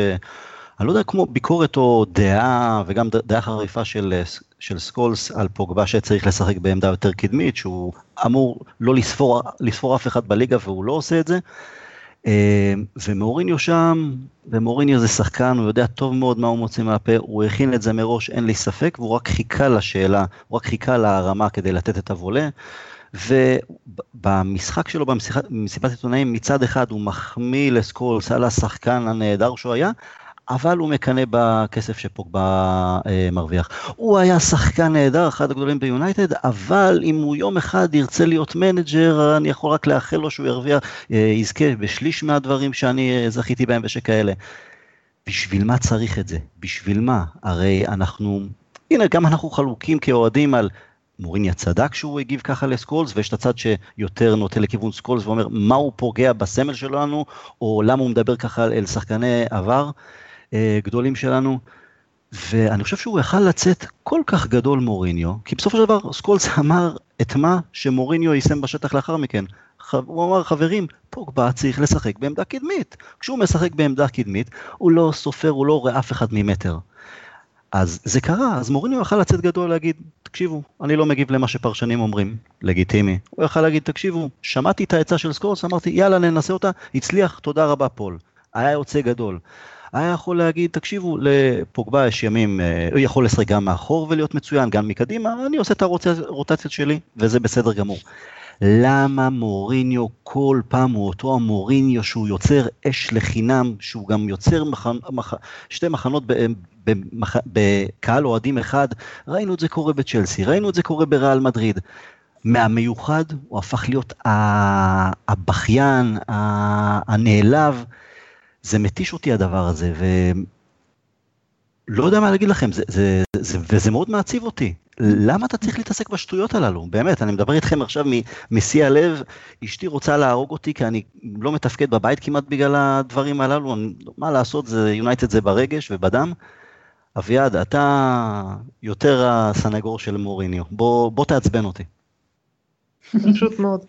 אני לא יודע, כמו ביקורת או דעה, וגם דעה חריפה של, של סקולס על פוגבה שצריך לשחק בעמדה יותר קדמית, שהוא אמור לא לספור, לספור אף אחד בליגה, והוא לא עושה את זה, ומוריניו שם, ומוריניו זה שחקן, הוא יודע טוב מאוד מה הוא מוצא מהפה, הוא הכין את זה מראש, אין לי ספק, והוא רק חיכה לשאלה, הוא רק חיכה להרמה כדי לתת את הבולה, ובמשחק שלו, במסיבת עיתונאים, מצד אחד הוא מחמיא לסקולס על השחקן הנהדר שהוא היה, אבל הוא מקנה בכסף שפוגבה מרוויח. הוא היה שחקן נהדר, אחד הגדולים ביונייטד, אבל אם הוא יום אחד ירצה להיות מנג'ר, אני יכול רק לאחל לו שהוא ירוויח, יזכה בשליש מהדברים שאני זכיתי בהם ושכאלה. בשביל מה צריך את זה? בשביל מה? הרי אנחנו, הנה גם אנחנו חלוקים כאוהדים על מוריניו צדק שהוא הגיב ככה לסקולס, ויש את הצד שיותר נוטה לכיוון סקולס ואומר מה הוא פוגע בסמל שלנו, או למה הוא מדבר ככה אל שחקני עבר גדולים שלנו, ואני חושב שהוא יכל לצאת כל כך גדול מוריניו, כי בסוף של דבר סקולס אמר את מה שמוריניו יישם בשטח לאחר מכן, הוא אמר חברים, פוגבה צריך לשחק בעמדה קדמית, כשהוא משחק בעמדה קדמית, הוא לא סופר, הוא לא רואה אף אחד ממטר, אז זה קרה, אז מוריניו יכל לצאת גדול להגיד, תקשיבו, אני לא מגיב למה שפרשנים אומרים, לגיטימי, הוא יכל להגיד, תקשיבו, שמעתי את העצה של סקולס, אמרתי, יאללה ננסה אותה, הצליח, תודה רבה פול, היה יוצא גדול. היה יכול להגיד, תקשיבו, לפוגבה יש ימים, הוא יכול לשחק גם מאחור ולהיות מצוין, גם מקדימה, אני עושה את הרוטציות שלי, וזה בסדר גמור. למה מוריניו כל פעם הוא אותו המוריניו שהוא יוצר אש לחינם, שהוא גם יוצר מח... מח... שתי מחנות ב... במח... בקהל אוהדים אחד, ראינו את זה קורה בצ'לסי, ראינו את זה קורה בריאל מדריד, מהמיוחד הוא הפך להיות הבכיין, הנעלב, זה מתיש אותי הדבר הזה, ולא יודע מה להגיד לכם, זה, זה, זה, וזה מאוד מעציב אותי, למה אתה צריך להתעסק בשטויות הללו? באמת, אני מדבר איתכם עכשיו מסי הלב, אשתי רוצה להרוג אותי, כי אני לא מתפקד בבית כמעט בגלל הדברים הללו, אני, מה לעשות, יונייטד זה ברגש ובדם, אביעד, אתה יותר הסנגור של מוריניו, בוא, בוא תעצבן אותי. פשוט מאוד.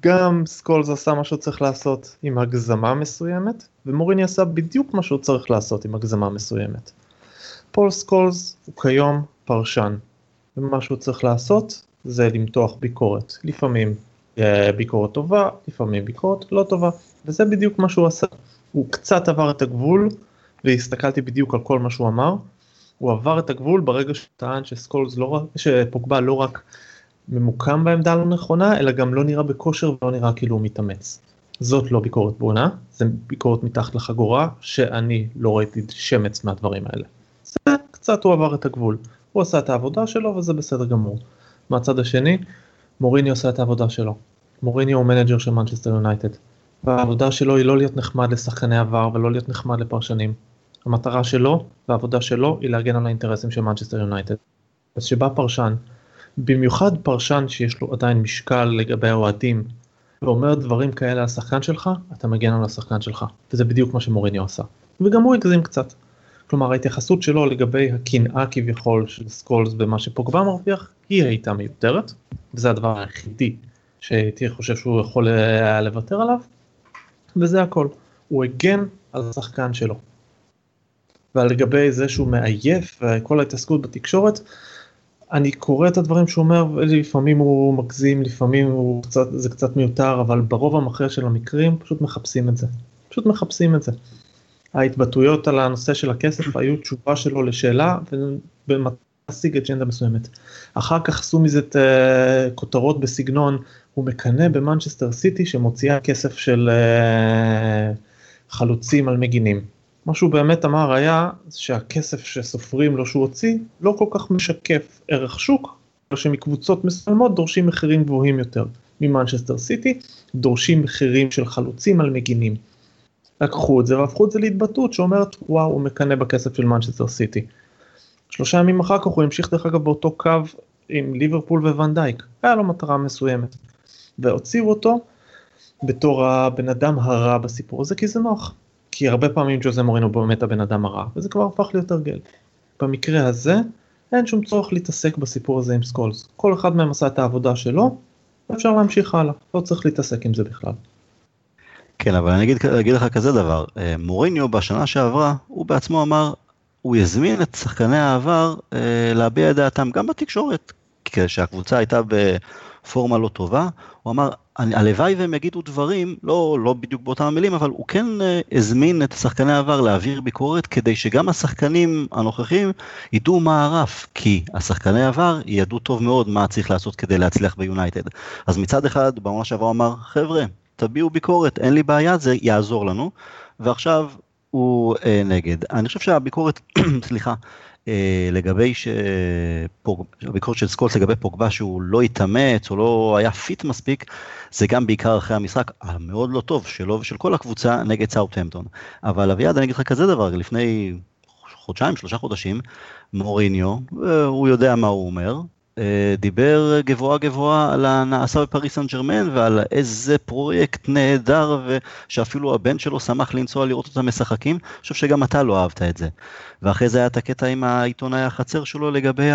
גם סקולס עשה מה שהוא צריך לעשות עם הגזמה מסוימת, ומוריני עשה בדיוק מה שהוא צריך לעשות עם הגזמה מסוימת. פול סקולס הוא כיום פרשן, ומה שהוא צריך לעשות זה למתוח ביקורת. לפעמים ביקורת טובה, לפעמים ביקורת לא טובה, וזה בדיוק מה שהוא עשה. הוא קצת עבר את הגבול, והסתכלתי בדיוק על כל מה שהוא אמר. הוא עבר את הגבול ברגע שטען שסקולס לא רק, שפוגבה לא רק ממוקם בעמדה לא נכונה, אלא גם לא נראה בכושר ולא נראה כאילו הוא מתאמץ. זאת לא ביקורת בונה, זה ביקורת מתחת לחגורה, שאני לא ראיתי שמץ מהדברים האלה. זה קצת הוא עבר את הגבול, הוא עשה את העבודה שלו וזה בסדר גמור. מהצד השני, מוריניו עשה את העבודה שלו. מוריניו הוא מנג'ר של מנצ'סטר יונייטד. והעבודה שלו היא לא להיות נחמד לשחקני עבר ולא להיות נחמד לפרשנים. המטרה שלו והעבודה שלו היא להגן על האינטרסים של מנצ'סטר יונייטד. אז שבא פרשן, במיוחד פרשן שיש לו עדיין משקל לגבי האוהדים, ואומר דברים כאלה על שחקן שלך, אתה מגן על השחקן שלך, וזה בדיוק מה שמוריניו עשה. וגם הוא הגזים קצת. כלומר, ההתייחסות שלו לגבי הקנאה כביכול של סקולס במה שפוגבה מרוויח, היא הייתה מיותרת, וזה הדבר היחידי שהייתי חושב שהוא יכול לוותר עליו, וזה הכל. הוא הגן על השחקן שלו. ועל לגבי זה שהוא מעייף, וכל ההתעסקות בתקשורת, אני קורא את הדברים שהוא אומר, לפעמים הוא מגזים, לפעמים הוא קצת, זה קצת מיותר, אבל ברוב המכריע של המקרים פשוט מחפשים את זה. פשוט מחפשים את זה. ההתבטאויות על הנושא של הכסף היו תשובה שלו לשאלה, ומשיג אג'נדה מסוימת. אחר כך עשו מזה את uh, כותרות בסגנון, הוא מקנה במנצ'סטר סיטי שמוציאה כסף של uh, חלוצים על מגינים. מה שהוא באמת אמר היה שהכסף שסופרים לו שהוא הוציא לא כל כך משקף ערך שוק, שמקבוצות מסוימות דורשים מחירים גבוהים יותר. ממנצ'סטר סיטי דורשים מחירים של חלוצים על מגינים. לקחו את זה והפכו את זה להתבטאות שאומרת וואו הוא מקנה בכסף של מנצ'סטר סיטי. שלושה ימים אחר כך הוא המשיך דרך אגב באותו קו עם ליברפול וונדייק. היה לו מטרה מסוימת. והוציאו אותו בתור הבן אדם הרע בסיפור הזה כי זה נוח. כי הרבה פעמים ג'וזה מורינו באמת הבן אדם הרע, וזה כבר הפך להיות הרגל. במקרה הזה, אין שום צורך להתעסק בסיפור הזה עם סקולס. כל אחד מהם עשה את העבודה שלו, אפשר להמשיך הלאה, לא צריך להתעסק עם זה בכלל. כן, אבל אני אגיד, אגיד לך כזה דבר, מוריניו בשנה שעברה, הוא בעצמו אמר, הוא יזמין את שחקני העבר להביע את דעתם, גם בתקשורת, כשהקבוצה הייתה בפורמה לא טובה, הוא אמר, הלוואי והם יגידו דברים, לא, לא בדיוק באותם המילים, אבל הוא כן הזמין את השחקני העבר להעביר ביקורת, כדי שגם השחקנים הנוכחים ידעו מה הרף, כי השחקני העבר ידעו טוב מאוד מה צריך לעשות כדי להצליח ביונייטד. אז מצד אחד, בעונה שעברה אמר, חבר'ה, תביאו ביקורת, אין לי בעיה, זה יעזור לנו, ועכשיו הוא אה, נגד. אני חושב שהביקורת, סליחה, לגבי הביקורת של סקולס לגבי פוגבה שהוא לא התאמץ או לא היה פיט מספיק, זה גם בעיקר אחרי המשחק המאוד לא טוב שלו ושל כל הקבוצה נגד סאות'המפטון. אבל אביעד, אני אגיד לך כזה דבר, לפני חודשיים, שלושה חודשים, מוריניו, הוא יודע מה הוא אומר, דיבר גבוהה גבוהה על הנעשה בפריס סן ז'רמן ועל איזה פרויקט נהדר ושאפילו הבן שלו שמח לנסוע לראות אותם משחקים, אני חושב שגם אתה לא אהבת את זה. ואחרי זה היה את הקטע עם העיתונאי החצר שלו לגבי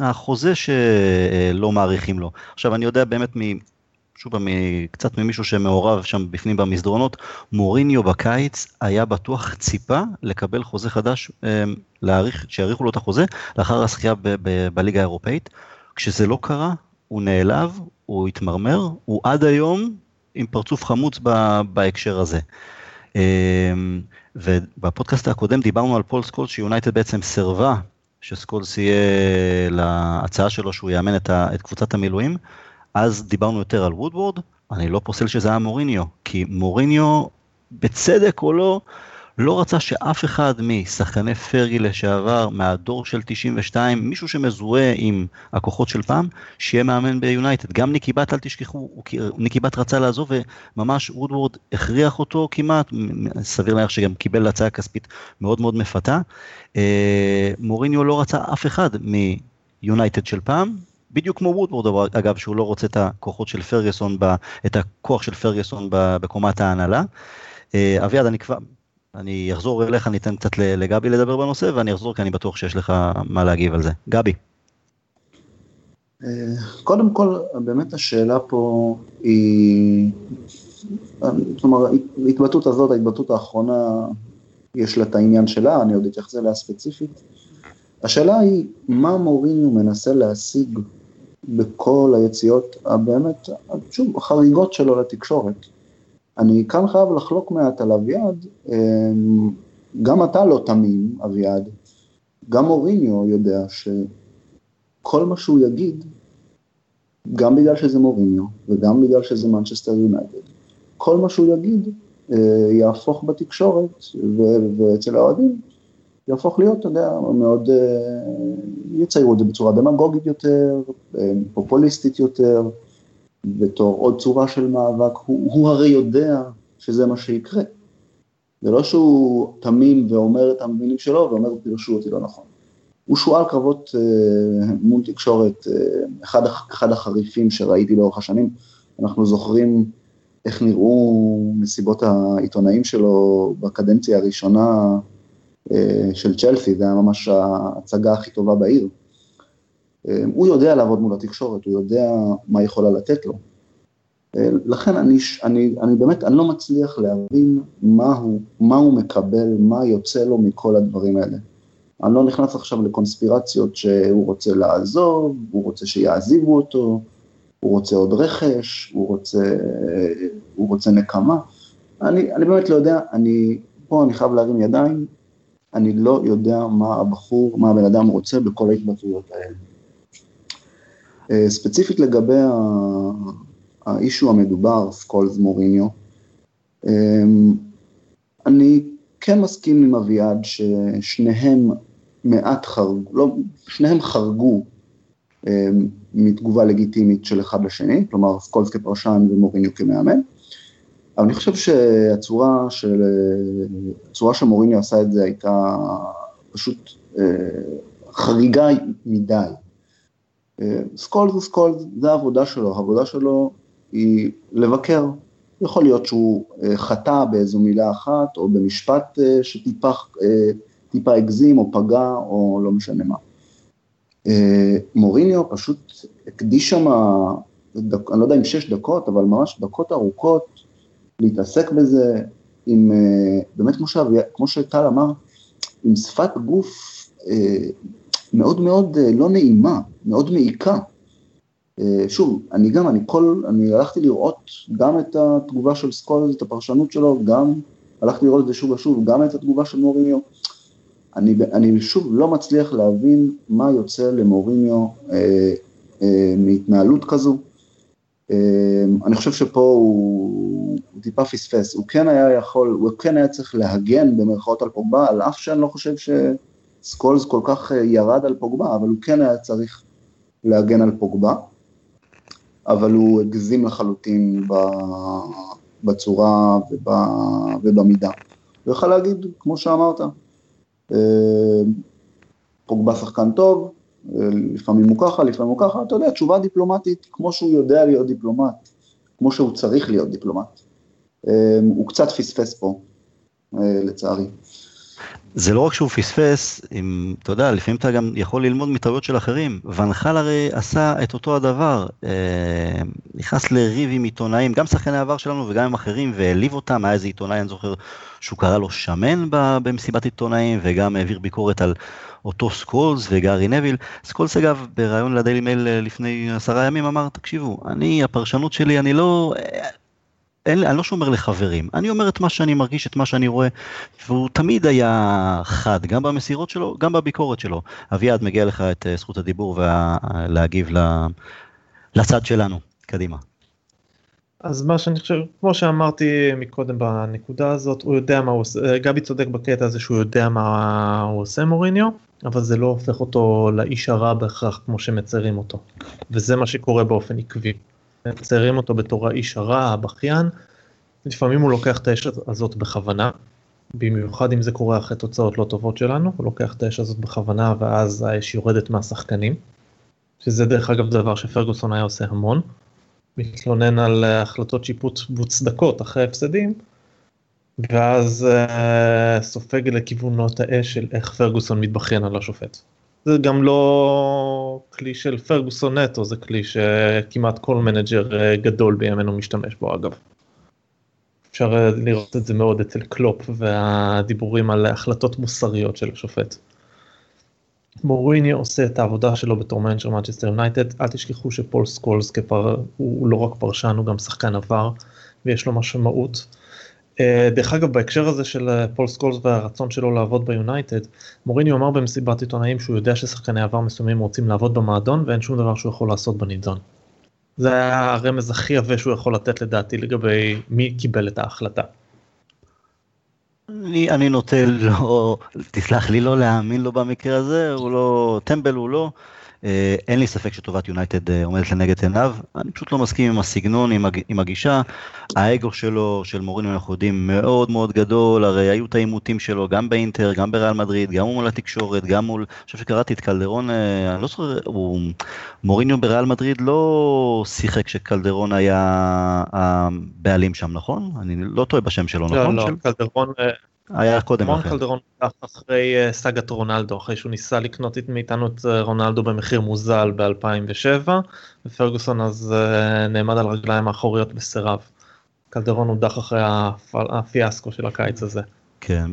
החוזה שלא מעריכים לו. עכשיו אני יודע באמת שוב קצת ממישהו שמעורב שם בפנים במסדרונות, מוריניו בקיץ היה בטוח ציפה לקבל חוזה חדש, להאריך, שיאריכו לו את החוזה, לאחר השחייה בליגה האירופאית, כשזה לא קרה, הוא נעלב, הוא התמרמר, הוא עד היום עם פרצוף חמוץ בהקשר הזה. ובפודקאסט הקודם דיברנו על פול סקולס, שיונייטד בעצם סרבה שסקולס יהיה להצעה שלו שהוא יאמן את, ה, את קבוצת המילואים, אז דיברנו יותר על וודוורד, אני לא פוסל שזה היה מוריניו, כי מוריניו בצדק או לא, לא רצה שאף אחד משחקני פרגי לשעבר, מהדור של תשעים ושתיים, מישהו שמזוהה עם הכוחות של פעם, שיהיה מאמן ביונייטד. גם ניקיבת, אל תשכחו, ניקיבת רצה לעזוב, וממש וודוורד הכריח אותו כמעט, סביר להניח שגם קיבל הצעה כספית מאוד מאוד מפתה. מוריניו לא רצה אף אחד מיונייטד של פעם, בדיוק כמו וודוורד, אגב, שהוא לא רוצה את הכוחות של פרגסון, את הכוח של פרגסון בקומת ההנהלה. אביעד, אני כבר... אני אחזור אליך, אני אתן קצת לגבי לדבר בנושא, ואני אחזור כי אני בטוח שיש לך מה להגיב על זה. גבי. קודם כל, באמת השאלה פה היא, זאת אומרת, ההתבטאות הזאת, ההתבטאות האחרונה, יש לה את העניין שלה, אני עוד אתייחס אליה ספציפית. השאלה היא, מה מוריניו מנסה להשיג בכל היציאות הבאמת, שוב, החריגות שלו לתקשורת? אני כאן חייב לחלוק מעט על אביעד, גם אתה לא תמים, אביעד, גם מוריניו יודע שכל מה שהוא יגיד, גם בגלל שזה מוריניו, וגם בגלל שזה מנצ'סטר יונייטד, כל מה שהוא יגיד יהפוך בתקשורת, ואצל האוהדים, יהפוך להיות, אתה יודע, מאוד, יציירו את זה בצורה דמגוגית יותר, פופוליסטית יותר, בתור עוד צורה של מאבק, הוא, הוא הרי יודע שזה מה שיקרה. זה לא שהוא תמים ואומר את המילים שלו, ואומר, תרשו אותי לא נכון. הוא שואל קרבות אה, מול תקשורת, אה, אחד, אחד החריפים שראיתי לאורך השנים, אנחנו זוכרים איך נראו מסיבות העיתונאים שלו בקדנציה הראשונה אה, של צ'לסי, זה היה ממש ההצגה הכי טובה בעיר. הוא יודע לעבוד מול התקשורת, הוא יודע מה יכולה לתת לו. לכן אני, אני, אני באמת, אני לא מצליח להבין מה הוא, מה הוא מקבל, מה יוצא לו מכל הדברים האלה. אני לא נכנס עכשיו לקונספירציות שהוא רוצה לעזוב, הוא רוצה שיעזיבו אותו, הוא רוצה עוד רכש, הוא רוצה, הוא רוצה נקמה. אני, אני באמת לא יודע, אני, פה אני חייב להרים ידיים, אני לא יודע מה הבחור, מה הבן אדם רוצה בכל ההתבטאויות האלה. ספציפית לגבי האישו המדובר, סקולס מוריניו, אני כן מסכים עם אביעד ששניהם מעט חרגו, לא, שניהם חרגו מתגובה לגיטימית של אחד לשני, כלומר סקולס כפרשן ומוריניו כמאמן, אבל אני חושב שהצורה של, הצורה שמוריניו עשה את זה הייתה פשוט חריגה מדי. סקולס וסקולס, זה העבודה שלו, העבודה שלו היא לבקר, יכול להיות שהוא חטא באיזו מילה אחת, או במשפט שטיפה טיפה הגזים, או פגע, או לא משנה מה. מוריניו פשוט הקדיש שם, אני לא יודע אם שש דקות, אבל ממש דקות ארוכות, להתעסק בזה, עם, באמת כמו, שאבי, כמו שטל אמר, עם שפת גוף, מאוד מאוד לא נעימה, מאוד מעיקה. שוב, אני גם, אני כל, אני הלכתי לראות גם את התגובה של סקולס, את הפרשנות שלו, גם הלכתי לראות את זה שוב ושוב, גם את התגובה של מוריניו. אני, אני שוב לא מצליח להבין מה יוצא למוריניו אה, אה, מהתנהלות כזו. אה, אני חושב שפה הוא, הוא טיפה פספס, הוא כן היה יכול, הוא כן היה צריך להגן במרכאות על פוגבה, על אף שאני לא חושב ש... סקולס כל כך ירד על פוגבה, אבל הוא כן היה צריך להגן על פוגבה, אבל הוא הגזים לחלוטין בצורה ובמידה. הוא יכול להגיד, כמו שאמרת, פוגבה שחקן טוב, לפעמים הוא ככה, לפעמים הוא ככה, אתה יודע, תשובה דיפלומטית, כמו שהוא יודע להיות דיפלומט, כמו שהוא צריך להיות דיפלומט. הוא קצת פספס פה, לצערי. זה לא רק שהוא פספס, אם, אתה יודע, לפעמים אתה גם יכול ללמוד מטעויות של אחרים, ונחל הרי עשה את אותו הדבר, אה, נכנס לריב עם עיתונאים, גם שחקני העבר שלנו וגם עם אחרים, והעליב אותם, היה איזה עיתונאי, אני זוכר שהוא קרא לו שמן במסיבת עיתונאים, וגם העביר ביקורת על אותו סקולס וגארי נביל. סקולס אגב, ברעיון לדיילי מייל לפני עשרה ימים אמר, תקשיבו, אני, הפרשנות שלי, אני לא... אין, אני לא שומר לחברים, אני אומר את מה שאני מרגיש, את מה שאני רואה, והוא תמיד היה חד, גם במסירות שלו, גם בביקורת שלו. אביעד, מגיע לך את זכות הדיבור ולהגיב לצד שלנו, קדימה. אז מה שאני חושב, כמו שאמרתי מקודם בנקודה הזאת, הוא יודע מה הוא עושה, גבי צודק בקטע הזה שהוא יודע מה הוא עושה מוריניו, אבל זה לא הופך אותו לאיש הרע בהכרח כמו שמצרים אותו, וזה מה שקורה באופן עקבי. מציירים אותו בתור האיש הרע, הבכיין, לפעמים הוא לוקח את האש הזאת בכוונה, במיוחד אם זה קורה אחרי תוצאות לא טובות שלנו, הוא לוקח את האש הזאת בכוונה, ואז האש יורדת מהשחקנים, שזה דרך אגב דבר שפרגוסון היה עושה המון, מתלונן על החלטות שיפוט בוצדקות אחרי הפסדים, ואז uh, סופג לכיוונות האש של איך פרגוסון מתבכיין על השופט. זה גם לא כלי של פרגוסון נטו, זה כלי שכמעט כל מנג'ר גדול בימינו משתמש בו אגב. אפשר לראות את זה מאוד אצל קלופ והדיבורים על החלטות מוסריות של השופט. מוריניו עושה את העבודה שלו בתור מנג'ר מנצ'סטר יונייטד, אל תשכחו שפול סקולס כפר, הוא לא רק פרשן, הוא גם שחקן עבר ויש לו משמעות. דרך אגב, בהקשר הזה של פול סקולס והרצון שלו לעבוד ביונייטד, מוריניו אמר במסיבת עיתונאים שהוא יודע ששחקני עבר מסוימים רוצים לעבוד במועדון, ואין שום דבר שהוא יכול לעשות בנידון. זה היה הרמז הכי יפה שהוא יכול לתת לדעתי לגבי מי קיבל את ההחלטה. אני, אני נוטה לא, תסלח לי לא להאמין לו במקרה הזה, הוא לא, טמבל הוא לא, אין לי ספק שטובת יונייטד עומדת לנגד עיניו, אני פשוט לא מסכים עם הסגנון, עם הגישה, האגו שלו, של מוריניו אנחנו יודעים מאוד מאוד גדול, הרי היו את האימותים שלו, גם באינטר, גם בריאל מדריד, גם מול התקשורת, גם מול, אני חושב שקראתי את קלדרון, אני לא זוכר, מוריניו בריאל מדריד לא שיחק שקלדרון היה הבעלים שם, נכון? אני לא טועה בשם שלו, נכון? לא, לא, קלדרון... היה קודם אחרי. קלדרון אחרי סגת רונלדו, אחרי שהוא ניסה לקנות מאיתנו את רונלדו במחיר מוזל ב-אלפיים ושבע, ופרגוסון אז נעמד על רגליים האחוריות בסירב. קלדרון הודח אחרי הפיאסקו של הקיץ הזה. כן.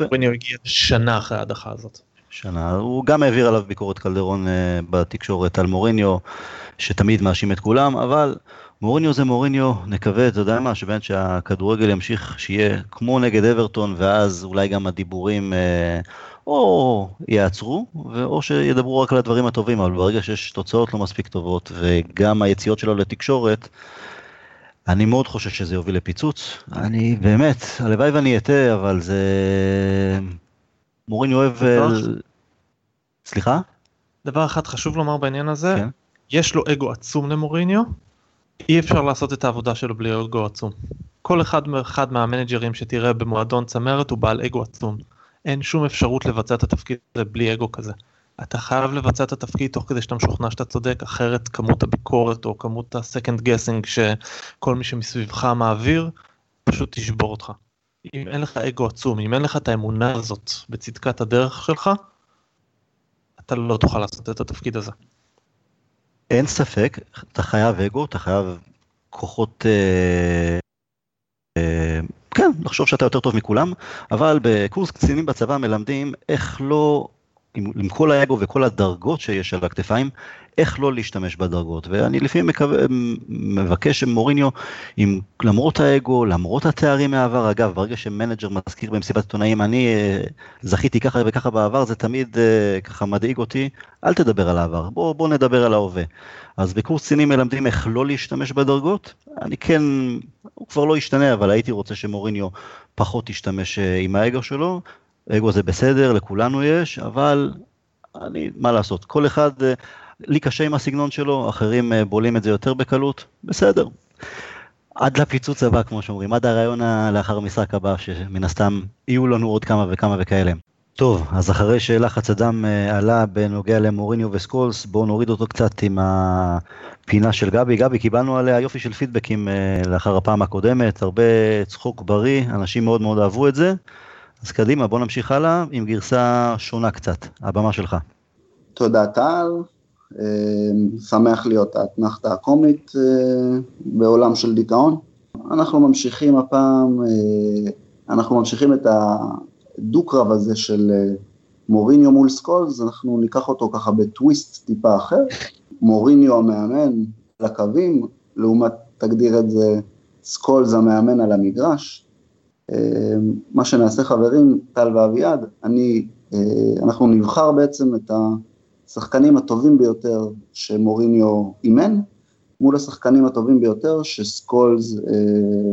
מוריניו הגיע שנה אחרי ההדחה הזאת. שנה, הוא גם העביר עליו ביקורת קלדרון בתקשורת על מוריניו, שתמיד מאשים את כולם, אבל... מוריניו זה מוריניו, נקווה, אתה יודע מה, שבין שהכדורגל ימשיך שיהיה כמו נגד אברטון, ואז אולי גם הדיבורים אה, או יעצרו, או שידברו רק על הדברים הטובים, אבל ברגע שיש תוצאות לא מספיק טובות, וגם היציאות שלו לתקשורת, אני מאוד חושש שזה יוביל לפיצוץ, אני באמת, הלוואי ואני אתא, אבל זה... מוריניו אוהב... אל... סליחה? דבר אחד חשוב לומר בעניין הזה, כן? יש לו אגו עצום למוריניו, אי אפשר לעשות את העבודה שלו בלי אגו עצום. כל אחד מאחד מהמנג'רים שתראה במועדון צמרת הוא בעל אגו עצום. אין שום אפשרות לבצע את התפקיד הזה בלי אגו כזה. אתה חייב לבצע את התפקיד תוך כדי שאתה משוכנע שאתה צודק, אחרת כמות הביקורת או כמות ה-second guessing שכל מי שמסביבך מעביר, פשוט תשבור אותך. אם אין לך אגו עצום, אם אין לך את האמונה הזאת בצדקת הדרך שלך, אתה לא תוכל לעשות את התפקיד הזה. אין ספק, אתה חייב אגו, אתה חייב כוחות, אה, אה, כן, לחשוב שאתה יותר טוב מכולם, אבל בקורס קצינים בצבא מלמדים איך לא, עם, עם כל האגו וכל הדרגות שיש על הכתפיים, איך לא להשתמש בדרגות, ואני לפעמים מקווה, מבקש מוריניו, עם, למרות האגו, למרות התארים מהעבר, אגב, ברגע שמנג'ר מזכיר במסיבת עיתונאים, אני אה, זכיתי ככה וככה בעבר, זה תמיד אה, ככה מדאיג אותי, אל תדבר על העבר, בוא, בוא נדבר על ההווה. אז בקורס קצינים מלמדים איך לא להשתמש בדרגות, אני כן, הוא כבר לא ישתנה, אבל הייתי רוצה שמוריניו פחות ישתמש אה, עם האגו שלו, האגו זה בסדר, לכולנו יש, אבל אני, מה לעשות, כל אחד... אה, לי קשה עם הסגנון שלו, אחרים בולים את זה יותר בקלות, בסדר. עד לפיצוץ הבא, כמו שאומרים, עד הרעיון לאחר המשחק הבא, שמן הסתם יהיו לנו עוד כמה וכמה וכאלה. טוב, אז אחרי שלחץ הדם עלה בנוגע למוריניו וסקולס, בואו נוריד אותו קצת עם הפינה של גבי. גבי, קיבלנו עליה יופי של פידבקים לאחר הפעם הקודמת, הרבה צחוק בריא, אנשים מאוד מאוד אהבו את זה. אז קדימה, בואו נמשיך הלאה עם גרסה שונה קצת, הבמה שלך. תודה, טל. שמח להיות התנחתה הקומית בעולם של דיכאון. אנחנו ממשיכים הפעם, אנחנו ממשיכים את הדו-קרב הזה של מוריניו מול סקולס, אנחנו ניקח אותו ככה בטוויסט טיפה אחר. מוריניו המאמן לקווים, לעומת תגדיר את זה סקולס המאמן על המגרש. מה שנעשה חברים, טל ואביעד, אני, אנחנו נבחר בעצם את השחקנים הטובים ביותר שמוריניו אימן, מול השחקנים הטובים ביותר שסקולס,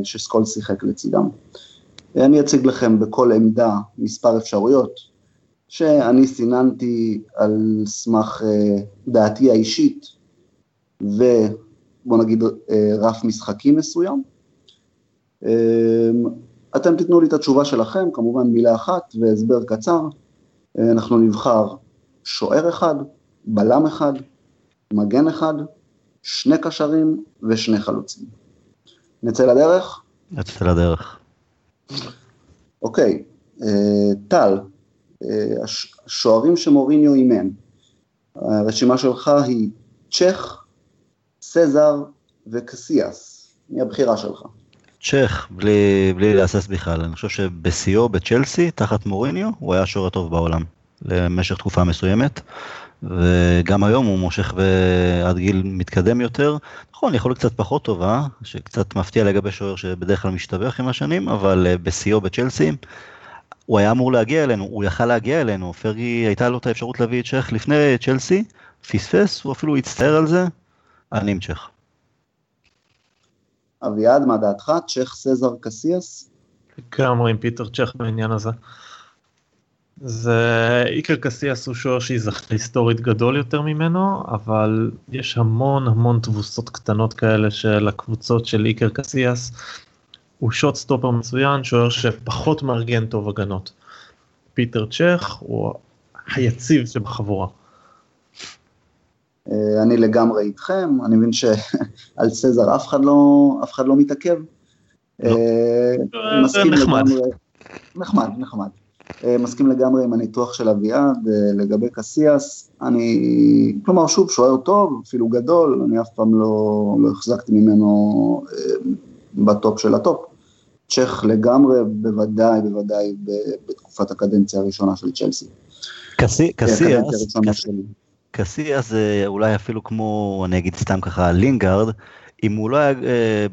שסקולס שיחק לצידם. אני אציג לכם בכל עמדה מספר אפשרויות, שאני סיננתי על סמך דעתי האישית, ובוא נגיד רף משחקים מסוים. אתם תתנו לי את התשובה שלכם, כמובן מילה אחת והסבר קצר. אנחנו נבחר שוער אחד, בלם אחד, מגן אחד, שני קשרים ושני חלוצים. נצא לדרך? נצא לדרך. אוקיי, טל, השוערים שמוריניו אימן, הרשימה שלך היא צ'ך, סזר וקסיאס. מי הבחירה שלך? צ'ך, בלי, בלי להסס בכלל. אני חושב שבסיאו בצ'לסי, תחת מוריניו, הוא היה שוער הטוב בעולם, למשך תקופה מסוימת, וגם היום הוא מושך עד גיל מתקדם יותר. נכון, יכול להיות קצת פחות טובה, שקצת מפתיע לגבי שוער שבדרך כלל משתבח עם השנים, אבל בסיאו בצ'לסי, הוא היה אמור להגיע אלינו, הוא יכל להגיע אלינו, פרגי הייתה לו את האפשרות להביא את צ'ך לפני צ'לסי, פספס, הוא אפילו הצטער על זה, אני עם צ'ך. אביעד, מה דעתך? צ'ך, סזר, קסיאס? גם אומרים פיטר צ'ך בעניין הזה. זה, איקר קסיאס הוא שוער שיזכה היסטורית גדול יותר ממנו, אבל יש המון המון תבוסות קטנות כאלה של הקבוצות של איקר קסיאס, הוא שוט סטופר מצוין, שוער שפחות מארגן טוב הגנות. פיטר צ'ך הוא היציב שבחבורה. אני לגמרי איתכם, אני מבין שעל סזר אף אחד לא, אף אחד לא מתעכב. מסכים לגמרי, נחמד, נחמד. מסכים לגמרי עם הניתוח של אביעד, לגבי קסיאס, אני, כלומר שוב, שוער טוב, אפילו גדול, אני אף פעם לא, לא החזקתי ממנו בטופ של הטופ. צ'ך לגמרי, בוודאי, בוודאי, בתקופת הקדנציה הראשונה של צ'לסי. קסיאס זה אולי אפילו כמו, אני אגיד סתם ככה, לינגארד, אם הוא לא היה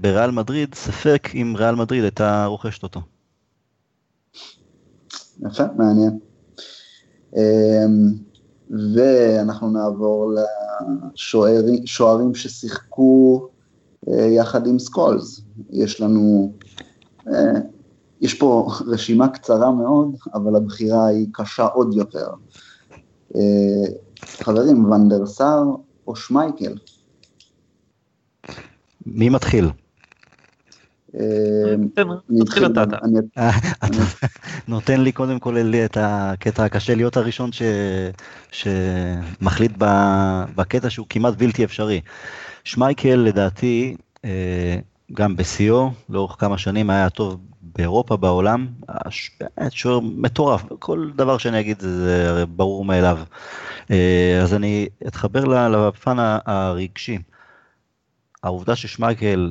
בריאל מדריד, ספק אם ריאל מדריד הייתה רוכשת אותו. יפה, מעניין. ואנחנו נעבור לשוערים ששיחקו יחד עם סקולס. יש לנו, יש פה רשימה קצרה מאוד, אבל הבחירה היא קשה עוד יותר. חברים, ון דר סאר או שמייקל? מי מתחיל? נתחיל אתה. נותן לי קודם כל את הקטע הקשה להיות הראשון שמחליט בקטע שהוא כמעט בלתי אפשרי. שמייקל לדעתי גם בסיאו לאורך כמה שנים היה טוב באירופה, בעולם, שוער מטורף, כל דבר שאני אגיד זה ברור מאליו. אז אני אתחבר לפן הרגשי. העובדה ששמייקל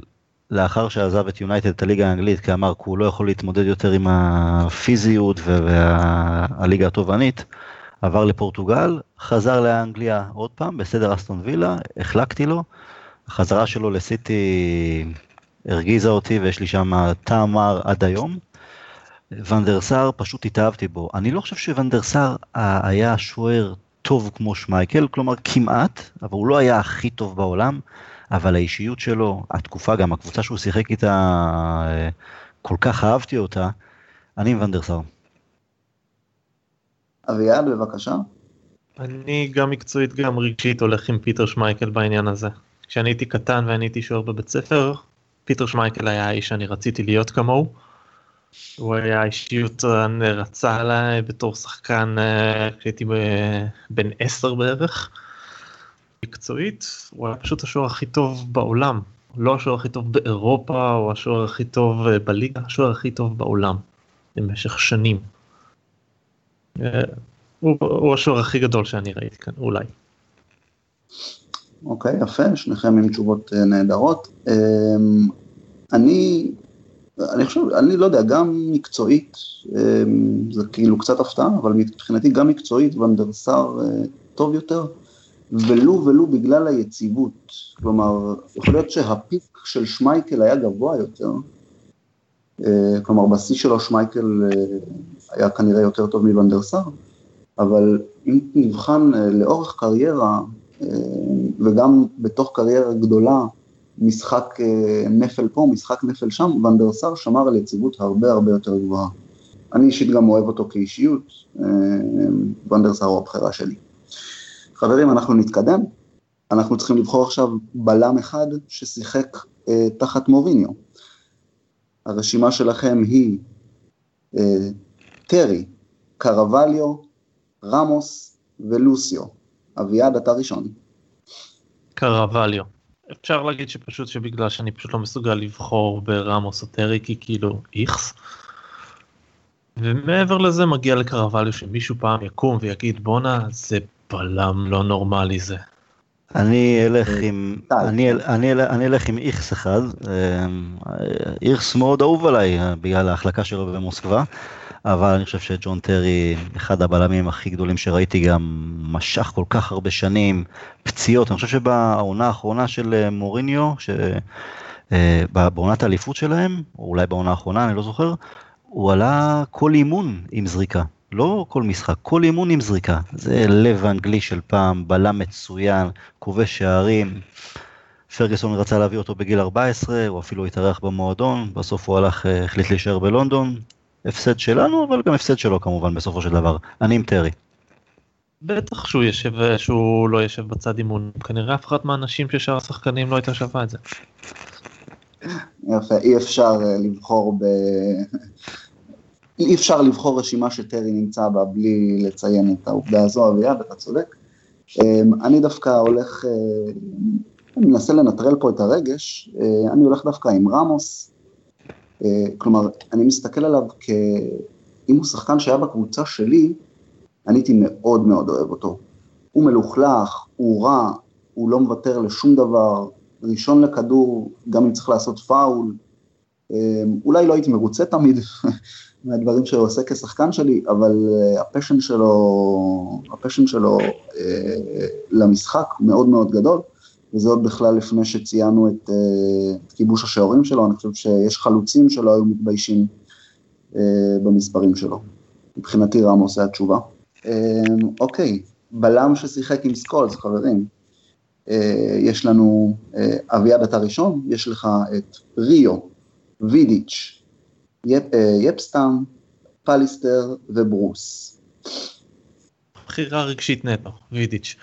לאחר שעזב את יונייטד את הליגה האנגלית, כאמר, כי הוא לא יכול להתמודד יותר עם הפיזיות והליגה התובענית, עבר לפורטוגל, חזר לאנגליה עוד פעם, בסדר אסטון וילה, החלקתי לו, החזרה שלו לסיטי הרגיזה אותי, ויש לי שם טעם מר עד היום. ון דר סאר, פשוט התאהבתי בו. אני לא חושב שוון דר סאר היה שוער טוב כמו שמייקל, כלומר כמעט, אבל הוא לא היה הכי טוב בעולם, אבל האישיות שלו, התקופה גם, הקבוצה שהוא שיחק איתה, כל כך אהבתי אותה, אני עם ון דר סאר. אביעד, בבקשה. אני גם מקצועית, גם רגשית, הולך עם פיטר שמייקל בעניין הזה. כשאני הייתי קטן ואני הייתי שוער בבית ספר, פיטר שמייקל היה האיש שאני רציתי להיות כמוהו, הוא היה אישיות נרצה עליי בתור שחקן, כשהייתי בן עשר בערך, מקצועית, הוא היה פשוט השוער הכי טוב בעולם, לא השוער הכי טוב באירופה, הוא השוער הכי טוב בליגה, השוער הכי טוב בעולם, במשך שנים. הוא, הוא השוער הכי גדול שאני ראיתי כאן, אולי. אוקיי, יפה, שניכם עם תשובות נהדרות. אני, אני חושב, אני לא יודע, גם מקצועית, זה כאילו קצת הפתעה, אבל מבחינתי גם מקצועית, ון דר סאר טוב יותר, ולו ולו בגלל היציבות. כלומר, יכול להיות שהפיק של שמייכל היה גבוה יותר, כלומר, בשיא שלו שמייכל היה כנראה יותר טוב מוואן דר סאר, אבל אם נבחן לאורך קריירה, וגם בתוך קריירה גדולה, משחק נפל פה, משחק נפל שם, ואן דר סאר שמר על יציבות הרבה הרבה יותר גבוהה. אני אישית גם אוהב אותו כאישיות, ואן דר סאר הוא הבחירה שלי. חברים, אנחנו נתקדם, אנחנו צריכים לבחור עכשיו בלם אחד ששיחק אה, תחת מוריניו. הרשימה שלכם היא אה, טרי, קרווליו, רמוס ולוסיו. אביעד, אתה ראשון. קרווליו. אפשר להגיד שפשוט שבגלל שאני פשוט לא מסוגל לבחור ברמוס או טרי, כי כאילו איכס. ומעבר לזה מגיע לקרווליו שמישהו פעם יקום ויגיד בונה, זה בלם לא נורמלי זה. אני אלך עם, אני, אני, אני אלך עם איכס אחד, איכס מאוד אהוב עליי בגלל ההחלקה שלו במוסקבה, אבל אני חושב שג'ון טרי, אחד הבלמים הכי גדולים שראיתי, גם משך כל כך הרבה שנים, פציעות, אני חושב שבעונה האחרונה של מוריניו, בעונת האליפות שלהם, או אולי בעונה האחרונה, אני לא זוכר, הוא עלה כל אימון עם זריקה. לא כל משחק, כל אימון עם זריקה, זה לב האנגלי של פעם, בלם מצוין, כובש שערים, פרגסון רצה להביא אותו בגיל ארבע עשרה, הוא אפילו התארח במועדון, בסוף הוא הלך, החליט להישאר בלונדון, הפסד שלנו, אבל גם הפסד שלו כמובן בסופו של דבר, אני עם טרי. בטח שהוא ישב, שהוא לא ישב בצד אימון, כנראה אף אחד מהאנשים ששאר השחקנים לא הייתה שווה את זה. יפה, אי אפשר לבחור ב... אי אפשר לבחור רשימה שטרי נמצא בה בלי לציין את העובדה הזו, אביעד, אתה צודק. אני דווקא הולך, אני מנסה לנטרל פה את הרגש, אני הולך דווקא עם רמוס, כלומר, אני מסתכל עליו כ... אם הוא שחקן שהיה בקבוצה שלי, אני הייתי מאוד מאוד אוהב אותו. הוא מלוכלך, הוא רע, הוא לא מוותר לשום דבר, ראשון לכדור, גם אם צריך לעשות פאול, אולי לא הייתי מרוצה תמיד, מהדברים שהוא עושה כשחקן שלי, אבל הפשן שלו, הפשן שלו למשחק מאוד מאוד גדול, וזה עוד בכלל לפני שציינו את, את כיבוש השעורים שלו, אני חושב שיש חלוצים שלא היו מתביישים במספרים שלו. מבחינתי רמוס עושה התשובה. אוקיי, בלם ששיחק עם סקולס, חברים, יש לנו אביעד אתה ראשון, יש לך את ריו, וידיץ', יאפ סטאם, פליסטר וברוס. בחירה רגשית נטו, וידיץ'.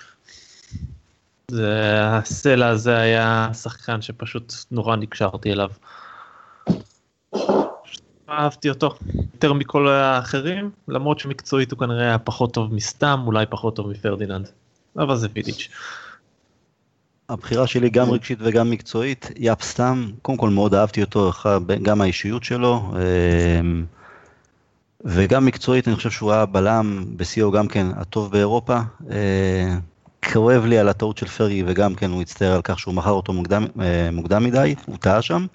הסלע הזה היה שחקן שפשוט נורא נקשרתי אליו. אהבתי אותו יותר מכל האחרים, למרות שמקצועית הוא כנראה היה פחות טוב מסטאם, אולי פחות טוב מפרדיננד. אבל זה וידיץ'. הבחירה שלי גם רגשית וגם מקצועית, יאפ סתם, קודם כל מאוד אהבתי אותו, גם האישיות שלו, וגם מקצועית, אני חושב שהוא היה בלם, בסיאו גם כן, הטוב באירופה, כאוהב לי על הטעות של פרגי, וגם כן הוא הצטער על כך שהוא מכר אותו מוקדם, מוקדם מדי, הוא טעה שם,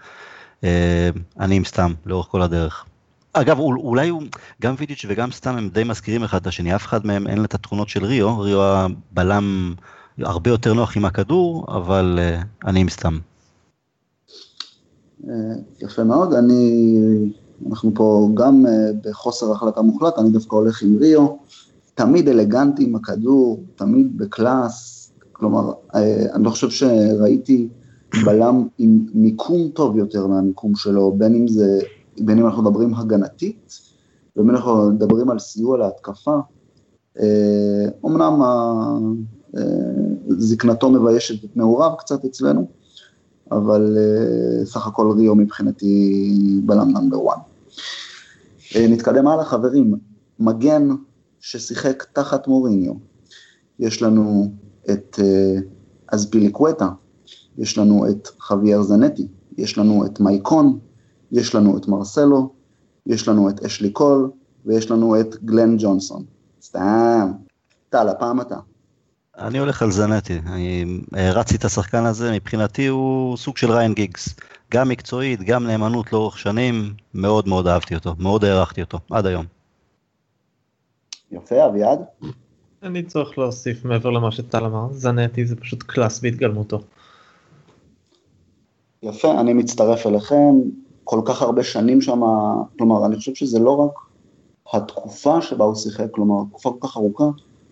אני עם סתם, לאורך כל הדרך. אגב, אולי הוא, גם וידיץ' וגם סתם הם די מזכירים אחד את השני, אף אחד מהם אין לה את התכונות של ריו, ריו הבלם, הרבה יותר נוח עם הכדור, אבל uh, אני עם סתם. Uh, יפה מאוד, אני, אנחנו פה גם uh, בחוסר החלטה מוחלט, אני דווקא הולך עם ריו, תמיד אלגנטי עם הכדור, תמיד בקלאס, כלומר, uh, אני לא חושב שראיתי בלם עם מיקום טוב יותר מהמיקום שלו, בין אם, זה, בין אם אנחנו מדברים הגנתית, ובין אם אנחנו מדברים על סיוע להתקפה, uh, אמנם ה... זקנתו מביישת את נעוריו קצת אצלנו, אבל סך הכל ריו מבחינתי בלם נאמבר וואן. נתקדם הלאה חברים, מגן ששיחק תחת מוריניו, יש לנו את אזפיליקווטה, יש לנו את חוויאר זנטי, יש לנו את מייקון, יש לנו את מרסלו, יש לנו את אשלי קול, ויש לנו את גלן ג'ונסון. סתם, טל, הפעם אתה. אני הולך על זנטי, אני הרצתי את השחקן הזה, מבחינתי הוא סוג של ריין גיגס, גם מקצועית, גם נאמנות לאורך שנים, מאוד מאוד אהבתי אותו, מאוד הערכתי אותו, עד היום. יפה, אביעד. אני צריך להוסיף מעבר למה שטל אמר, זנטי זה פשוט קלאס בהתגלמותו. יפה, אני מצטרף אליכם, כל כך הרבה שנים שם, כלומר, אני חושב שזה לא רק התקופה שבה הוא שיחק, כלומר, תקופה כל כך ארוכה,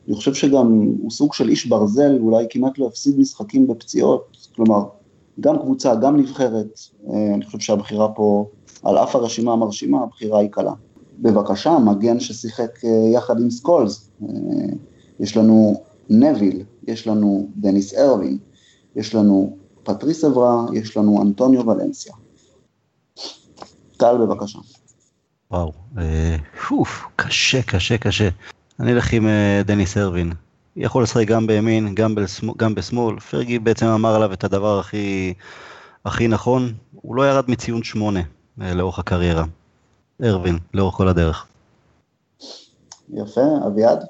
אני חושב שגם הוא סוג של איש ברזל, אולי כמעט לא הפסיד משחקים בפציעות, כלומר, גם קבוצה, גם נבחרת, אני חושב שהבחירה פה, על אף הרשימה המרשימה, הבחירה היא קלה. בבקשה, מגן ששיחק יחד עם סקולס, יש לנו נביל, יש לנו דניס ארווין, יש לנו פטריס עברה, יש לנו אנטוניו ולנסיה. טל, בבקשה. וואו, פוף, קשה, קשה, קשה. אני אלך עם דניס ארווין. יכול לשחק גם בימין, גם, בשמאל, גם בשמאל. פרגי בעצם אמר עליו את הדבר הכי, הכי נכון, הוא לא ירד מציון שמונה לאורך הקריירה. ארווין, לאורך כל הדרך. יפה, אביעד?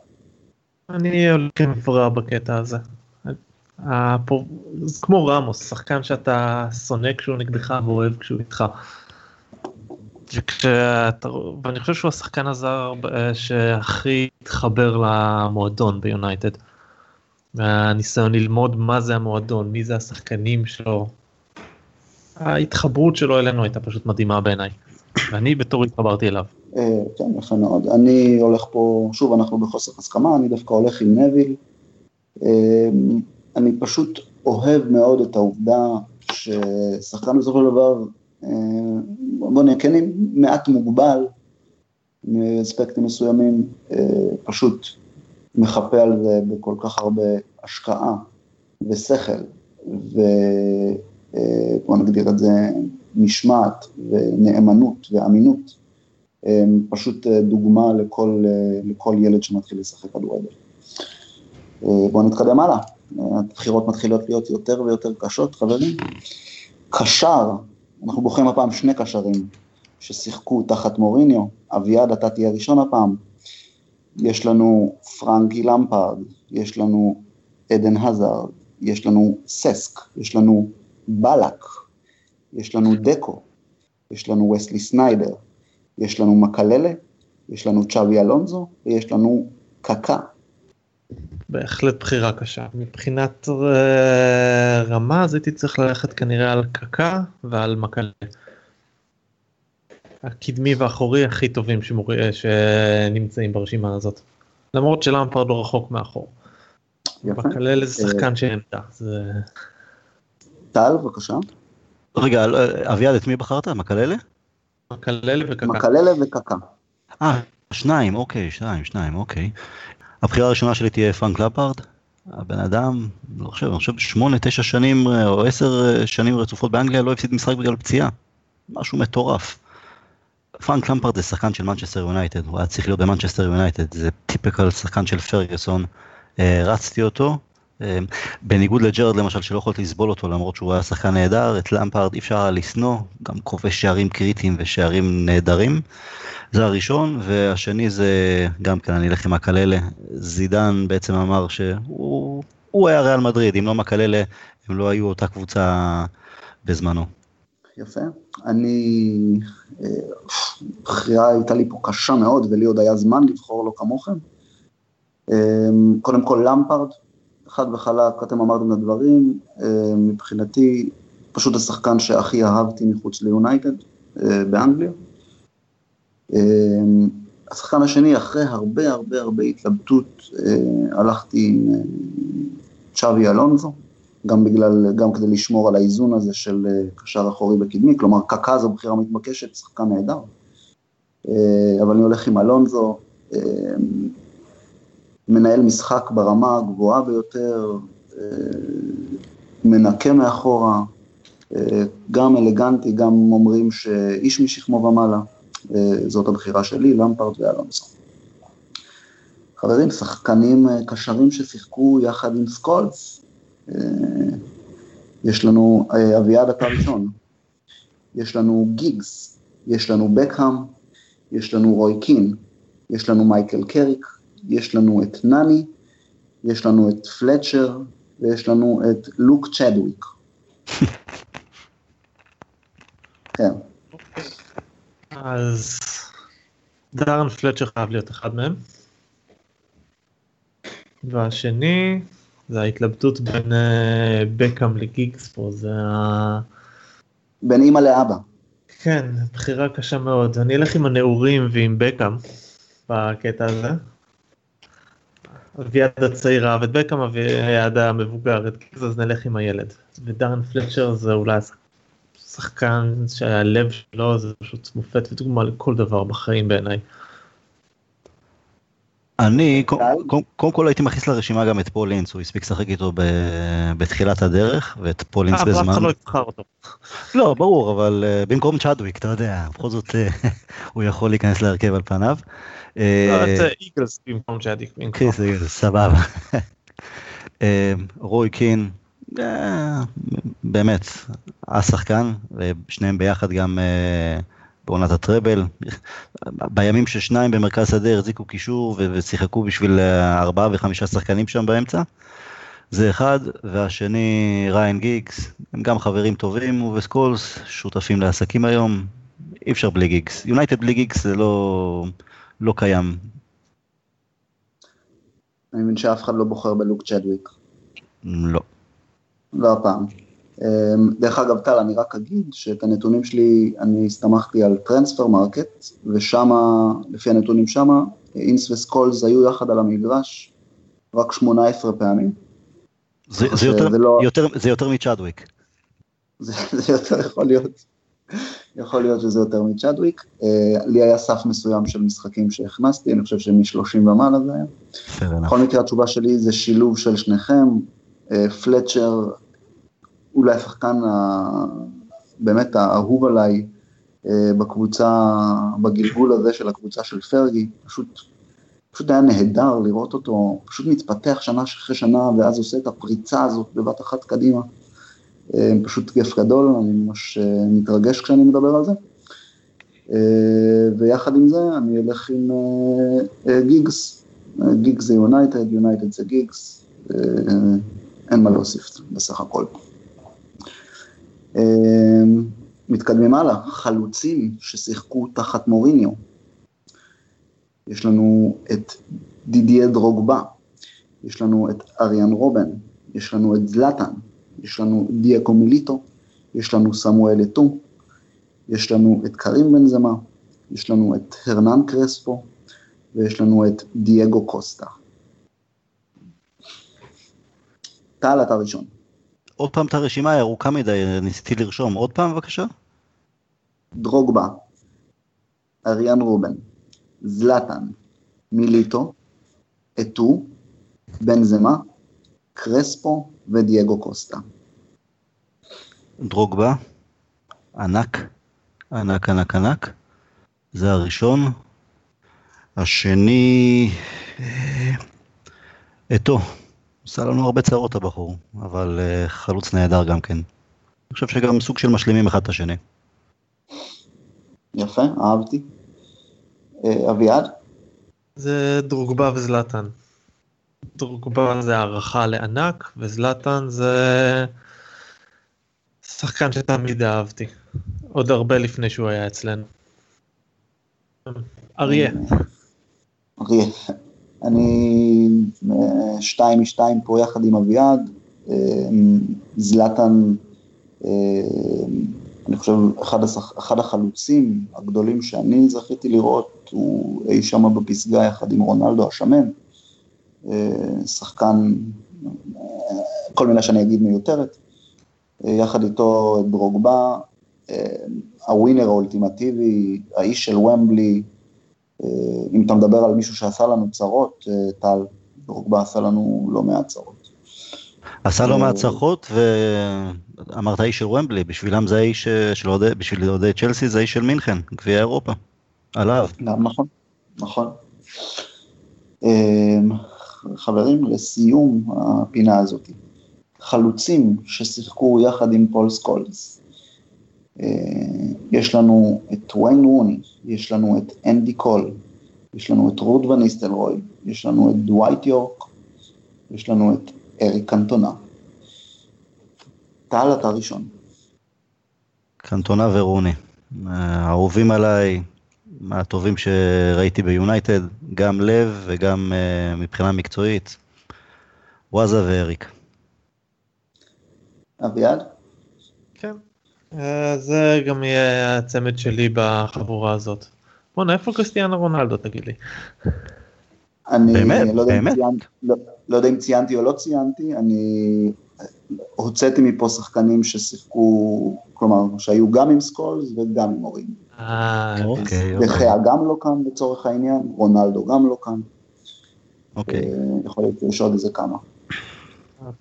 אני הולך עם עברה בקטע הזה. הפור... זה כמו רמוס, שחקן שאתה שונא כשהוא נגדך ואוהב כשהוא איתך. וכשאתה... ואני חושב שהוא השחקן הזר שהכי התחבר למועדון ביונייטד. הניסיון ללמוד מה זה המועדון, מי זה השחקנים שלו. ההתחברות שלו אלינו הייתה פשוט מדהימה בעיניי. ואני בתור התחברתי אליו. כן, יפה מאוד. אני הולך פה, שוב אנחנו בחוסר הסכמה, אני דווקא הולך עם נביל. אני פשוט אוהב מאוד את העובדה ששחקן בסוף לדבר, בוא נעקנים, מעט מוגבל, מאספקטים מסוימים, פשוט מחפה על זה בכל כך הרבה השקעה ושכל, ובוא נגדיר את זה, משמעת ונאמנות ואמינות, פשוט דוגמה לכל, לכל ילד שמתחיל לשחק כדורגל. בואו נתקדם הלאה, הבחירות מתחילות להיות יותר ויותר קשות, חברים. קשר, אנחנו בוחרים הפעם שני קשרים ששיחקו תחת מוריניו, אביעד אתה תהיה ראשון הפעם, יש לנו פרנקי למפרד, יש לנו עדן הזארד, יש לנו ססק, יש לנו בלק, יש לנו דקו, יש לנו וסלי סניידר, יש לנו מקללה, יש לנו צ'אבי אלונזו, ויש לנו קקה. בהחלט בחירה קשה. מבחינת רמה, אז הייתי צריך ללכת כנראה על קקה ועל מקללה. הקדמי והאחורי הכי טובים שמורא, שנמצאים ברשימה הזאת. למרות שלמפרד לא רחוק מאחור. מקללה זה שחקן שעמדה. טל, בבקשה. רגע, אביעד, את מי בחרת? מקללה? מקללה וקקה. מקללה וקקה. אה, שניים, אוקיי, שניים, שניים, אוקיי. הבחירה הראשונה שלי תהיה פרנק למפרד. הבן אדם, לא חושב, אני חושב, שמונה, תשע שנים או עשר שנים רצופות באנגליה, לא הפסיד משחק בגלל פציעה. משהו מטורף. פרנק למפרד זה שחקן של מנצ'סטר יונייטד, הוא היה צריך להיות במנצ'סטר יונייטד, זה טיפיקל שחקן של פרגוסון. רצתי אותו. בניגוד לג'רד למשל שלא יכולת לסבול אותו למרות שהוא היה שחקן נהדר, את למפרד אי אפשר לסנוע, גם כובש שערים קריטיים ושערים נהדרים, זה הראשון, והשני זה גם כן אני אלך עם מקללה. זידן בעצם אמר שהוא הוא היה ריאל מדריד, אם לא מקללה הם לא היו אותה קבוצה בזמנו. יפה, אני בחירה הייתה לי פה קשה מאוד ולי עוד היה זמן לבחור לו כמוכם. קודם כל למפרד אחד וחלק, אתם אמרתם לדברים, מבחינתי, פשוט השחקן שהכי אהבתי מחוץ ליונייטד, באנגליה. השחקן השני, אחרי הרבה הרבה הרבה התלבטות, הלכתי עם צ'אבי אלונזו, גם בגלל, גם כדי לשמור על האיזון הזה של קשר אחורי בקדמי, כלומר, קקה זו בחירה מתבקשת, שחקן נהדר. אבל אני הולך עם אלונזו, מנהל משחק ברמה הגבוהה ביותר, מנקה מאחורה, גם אלגנטי, גם אומרים שאיש משכמו ומעלה, זאת הבחירה שלי, למפרד ואלונסו. חברים, שחקנים קשרים ששיחקו יחד עם סקולס, יש לנו אביעד אתה ראשון, יש לנו גיגס, יש לנו בקהאם, יש לנו רוי קין, יש לנו מייקל קריק, יש לנו את נני, יש לנו את פלצ'ר, ויש לנו את לוק צ'דוויק. כן. אז דארן פלצ'ר חייב להיות אחד מהם. והשני זה ההתלבטות בין בקאם לגיגס פה, זה ה... בין אמא לאבא. כן, בחירה קשה מאוד. אני אלך עם הנאורים ועם בקאם בקטע הזה. אביעד הצעיר אהב את בקאם, אביעד המבוגר את גיגס, אז נלך עם הילד. ודארן פלצ'ר זה אולי שחקן שהלב שלו זה פשוט מופת ודוגמה לכל דבר בחיים בעיניי. אני, קודם כל הייתי מכניס לרשימה גם את פול לינץ, הוא הספיק לשחק איתו בתחילת הדרך, ואת פול לינץ בזמן. אבל אף אחד לא יבחר אותו. לא, ברור, אבל במקום צ'אדוויק, אתה יודע, בכל זאת הוא יכול להיכנס להרכב על פניו. לא, את איגלס במקום צ'אדוויק. כן, סבבה. רוי קין, באמת, השחקן, שניהם ביחד גם... בעונת הטרבל, בימים ששניים במרכז שדה הרזיקו קישור ושיחקו בשביל ארבעה וחמישה שחקנים שם באמצע, זה אחד, והשני ריין גיגס, הם גם חברים טובים, ובסקולס שותפים לעסקים היום, אי אפשר בלי גיגס, יונייטד בלי גיגס זה לא, לא קיים. אני מבין שאף אחד לא בוחר בלוק צ'אדוויק. לא. לא הפעם. דרך אגב טל, אני רק אגיד שאת הנתונים שלי אני הסתמכתי על טרנספר מרקט, ושם, לפי הנתונים שם, אינס וסקולס היו יחד על המגרש רק שמונה עשרה פעמים. זה, זה, יותר, זה, לא... יותר, זה יותר מצ'אדוויק. זה, זה יותר יכול להיות, יכול להיות שזה יותר מצ'אדוויק. לי היה סף מסוים של משחקים שהכנסתי, אני חושב שמשלושים ומעלה זה היה. בכל מקרה התשובה שלי זה שילוב של שניכם, פלצ'ר, אולי השחקן באמת האהוב עליי בקבוצה, בגלגול הזה של הקבוצה של פרגי, פשוט, פשוט היה נהדר לראות אותו, פשוט מתפתח שנה אחרי שנה, ואז עושה את הפריצה הזאת בבת אחת קדימה, פשוט כיף גדול, אני ממש מתרגש כשאני מדבר על זה, ויחד עם זה אני אלך עם גיגס, גיגס זה יונייטד, יונייטד זה גיגס, אין מה להוסיף בסך הכל. מתקדמים הלאה, חלוצים ששיחקו תחת מוריניו, יש לנו את דידיה דרוגבה, יש לנו את אריאן רובן, יש לנו את זלטן, יש לנו דיאקו מיליטו, יש לנו סמואל אטו, יש לנו את קרים בנזמה, יש לנו את הרנן קרספו, ויש לנו את דייגו קוסטה. טל, אתה ראשון. עוד פעם את הרשימה הירוקה מדי, ניסיתי לרשום. עוד פעם, בבקשה? דרוגבה, אריאן רובן, זלטן, מיליטו, אתו, בנזמה, קרספו ודייגו קוסטה. דרוגבה, ענק, ענק, ענק, ענק. זה הראשון. השני, אתו. עושה לנו הרבה צערות הבחור, אבל uh, חלוץ נהדר גם כן. אני חושב שגם סוג של משלימים אחד את השני. יפה, אהבתי. אה, אביעד? זה דרוגבה וזלטן. דרוגבה זה הערכה לענק, וזלטן זה שחקן שתמיד אהבתי. עוד הרבה לפני שהוא היה אצלנו. אריה. אריה. אני שתיים משתיים פה יחד עם אביעד, זלטן, אני חושב אחד, השח, אחד החלוצים הגדולים שאני זכיתי לראות, הוא אי שם בפסגה יחד עם רונלדו השמן, שחקן, כל מילה שאני אגיד מיותרת, יחד איתו את דרוגבה, הווינר האולטימטיבי, האיש של ומבלי, אם אתה מדבר על מישהו שעשה לנו צרות, טל, דרוגבה עשה לנו לא מעט צרות. עשה לא מעט צרות, ואמרת האיש של ומבלי, בשבילם זה האיש של עודי, בשביל עודי צ'לסי זה האיש של מינכן, גביע אירופה, עליו. גם נכון, נכון. חברים, לסיום הפינה הזאת, חלוצים ששיחקו יחד עם פול סקולס, יש לנו את וויין רוני, יש לנו את אנדי קול, יש לנו את רוד וניסטל רוי, יש לנו את דווייט יורק, יש לנו את אריק קנטונה. טל, אתה ראשון. קנטונה ורוני, אהובים עליי, הטובים שראיתי ביונייטד, גם לב וגם מבחינה מקצועית, וואזה ואריק. אביעד? כן. זה גם יהיה הצמד שלי בחבורה הזאת. בוא'נה, איפה קריסטיאנו רונלדו, תגיד לי? אני לא יודע אם ציינתי או לא ציינתי, אני הוצאתי מפה שחקנים ששיחקו, כלומר, שהיו גם עם סקולס וגם עם מוריניו. אה, אוקיי. דחיה גם לא כאן לצורך העניין, רונלדו גם לא כאן. אוקיי. יכול להיות שעוד איזה כמה.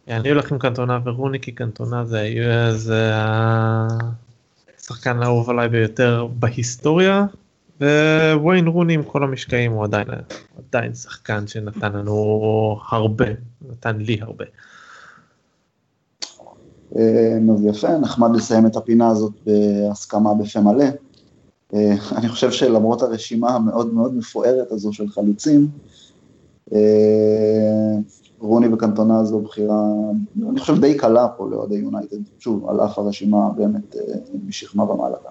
אני הולך עם קנטונה ורוני, כי קנטונה זה השחקן האהוב עליי ביותר בהיסטוריה, וויין רוני עם כל המשקעים הוא עדיין שחקן שנתן לנו הרבה, נתן לי הרבה. יפה, נחמד לסיים את הפינה הזאת בהסכמה בפה מלא. אני חושב שלמרות הרשימה המאוד מאוד מפוארת הזו של חלוצים, רוני וקנטונה זו בחירה, אני חושב די קלה פה לאוהדי יונייטד, שוב, על אף הרשימה באמת משכמה ומעלה כאן.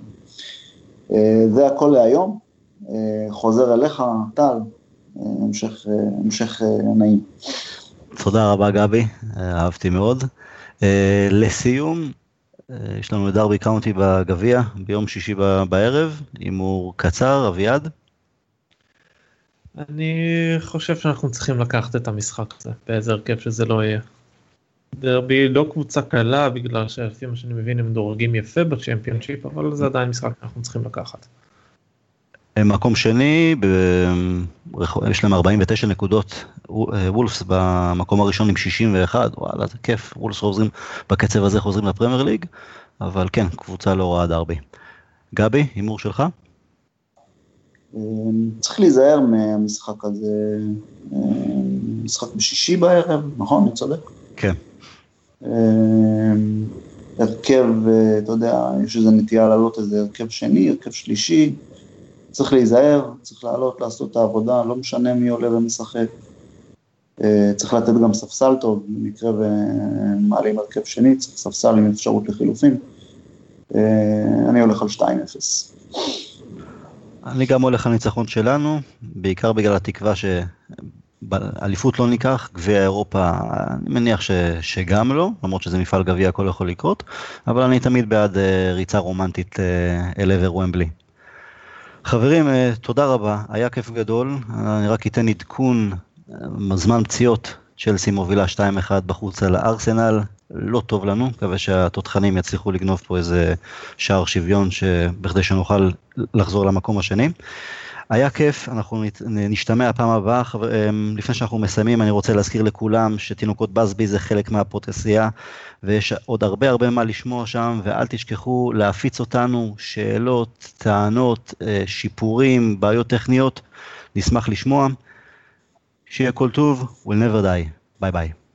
זה הכל להיום, חוזר אליך, טל, המשך נעים. תודה רבה גבי, אהבתי מאוד. לסיום, יש לנו דרבי קאונטי בגביע, ביום שישי בערב, הימור קצר, אביעד. אני חושב שאנחנו צריכים לקחת את המשחק הזה, באיזה הרכב שזה לא יהיה. דרבי לא קבוצה קלה, בגלל שלפי מה שאני מבין הם דורגים יפה בצ'מפיונשיפ, אבל זה עדיין משחק שאנחנו צריכים לקחת. מקום שני, יש להם ארבעים ותשע נקודות, וולפס במקום הראשון עם שישים ואחת, וואלה זה כיף, וולפס חוזרים, בקצב הזה חוזרים לפרמייר ליג, אבל כן, קבוצה לא רעה דרבי. גבי, הימור שלך? צריך להיזהר מהמשחק הזה, משחק בשישי בערב, נכון? אני צודק? כן. הרכב, אתה יודע, יש איזה נטייה לעלות איזה הרכב שני, הרכב שלישי, צריך להיזהר, צריך לעלות, לעשות את העבודה, לא משנה מי עולה ומשחק, צריך לתת גם ספסל טוב, במקרה ומעלים הרכב שני, צריך ספסל עם אפשרות לחילופים, אני הולך על שתיים אפס. אני גם הולך על ניצחון שלנו, בעיקר בגלל התקווה שאליפות לא ניקח, גביע אירופה, אני מניח ש... שגם לא, למרות שזה מפעל גביע, הכל יכול לקרות, אבל אני תמיד בעד ריצה רומנטית אל עבר ומבלי. חברים, תודה רבה, היה כיף גדול, אני רק אתן עדכון, זמן פציעות, צ'לסי מובילה שתיים אחת בחוץ על הארסנל, לא טוב לנו, מקווה שהתותחנים יצליחו לגנוב פה איזה שער שוויון, שבכדי שנוכל לחזור למקום השני. היה כיף, אנחנו נשתמע הפעם הבאה, לפני שאנחנו מסיימים, אני רוצה להזכיר לכולם שתינוקות בזבי זה חלק מהפודקאסטייה, ויש עוד הרבה הרבה מה לשמוע שם, ואל תשכחו להפיץ אותנו, שאלות, טענות, שיפורים, בעיות טכניות, נשמח לשמוע, שיהיה כל טוב, we'll never die, ביי ביי.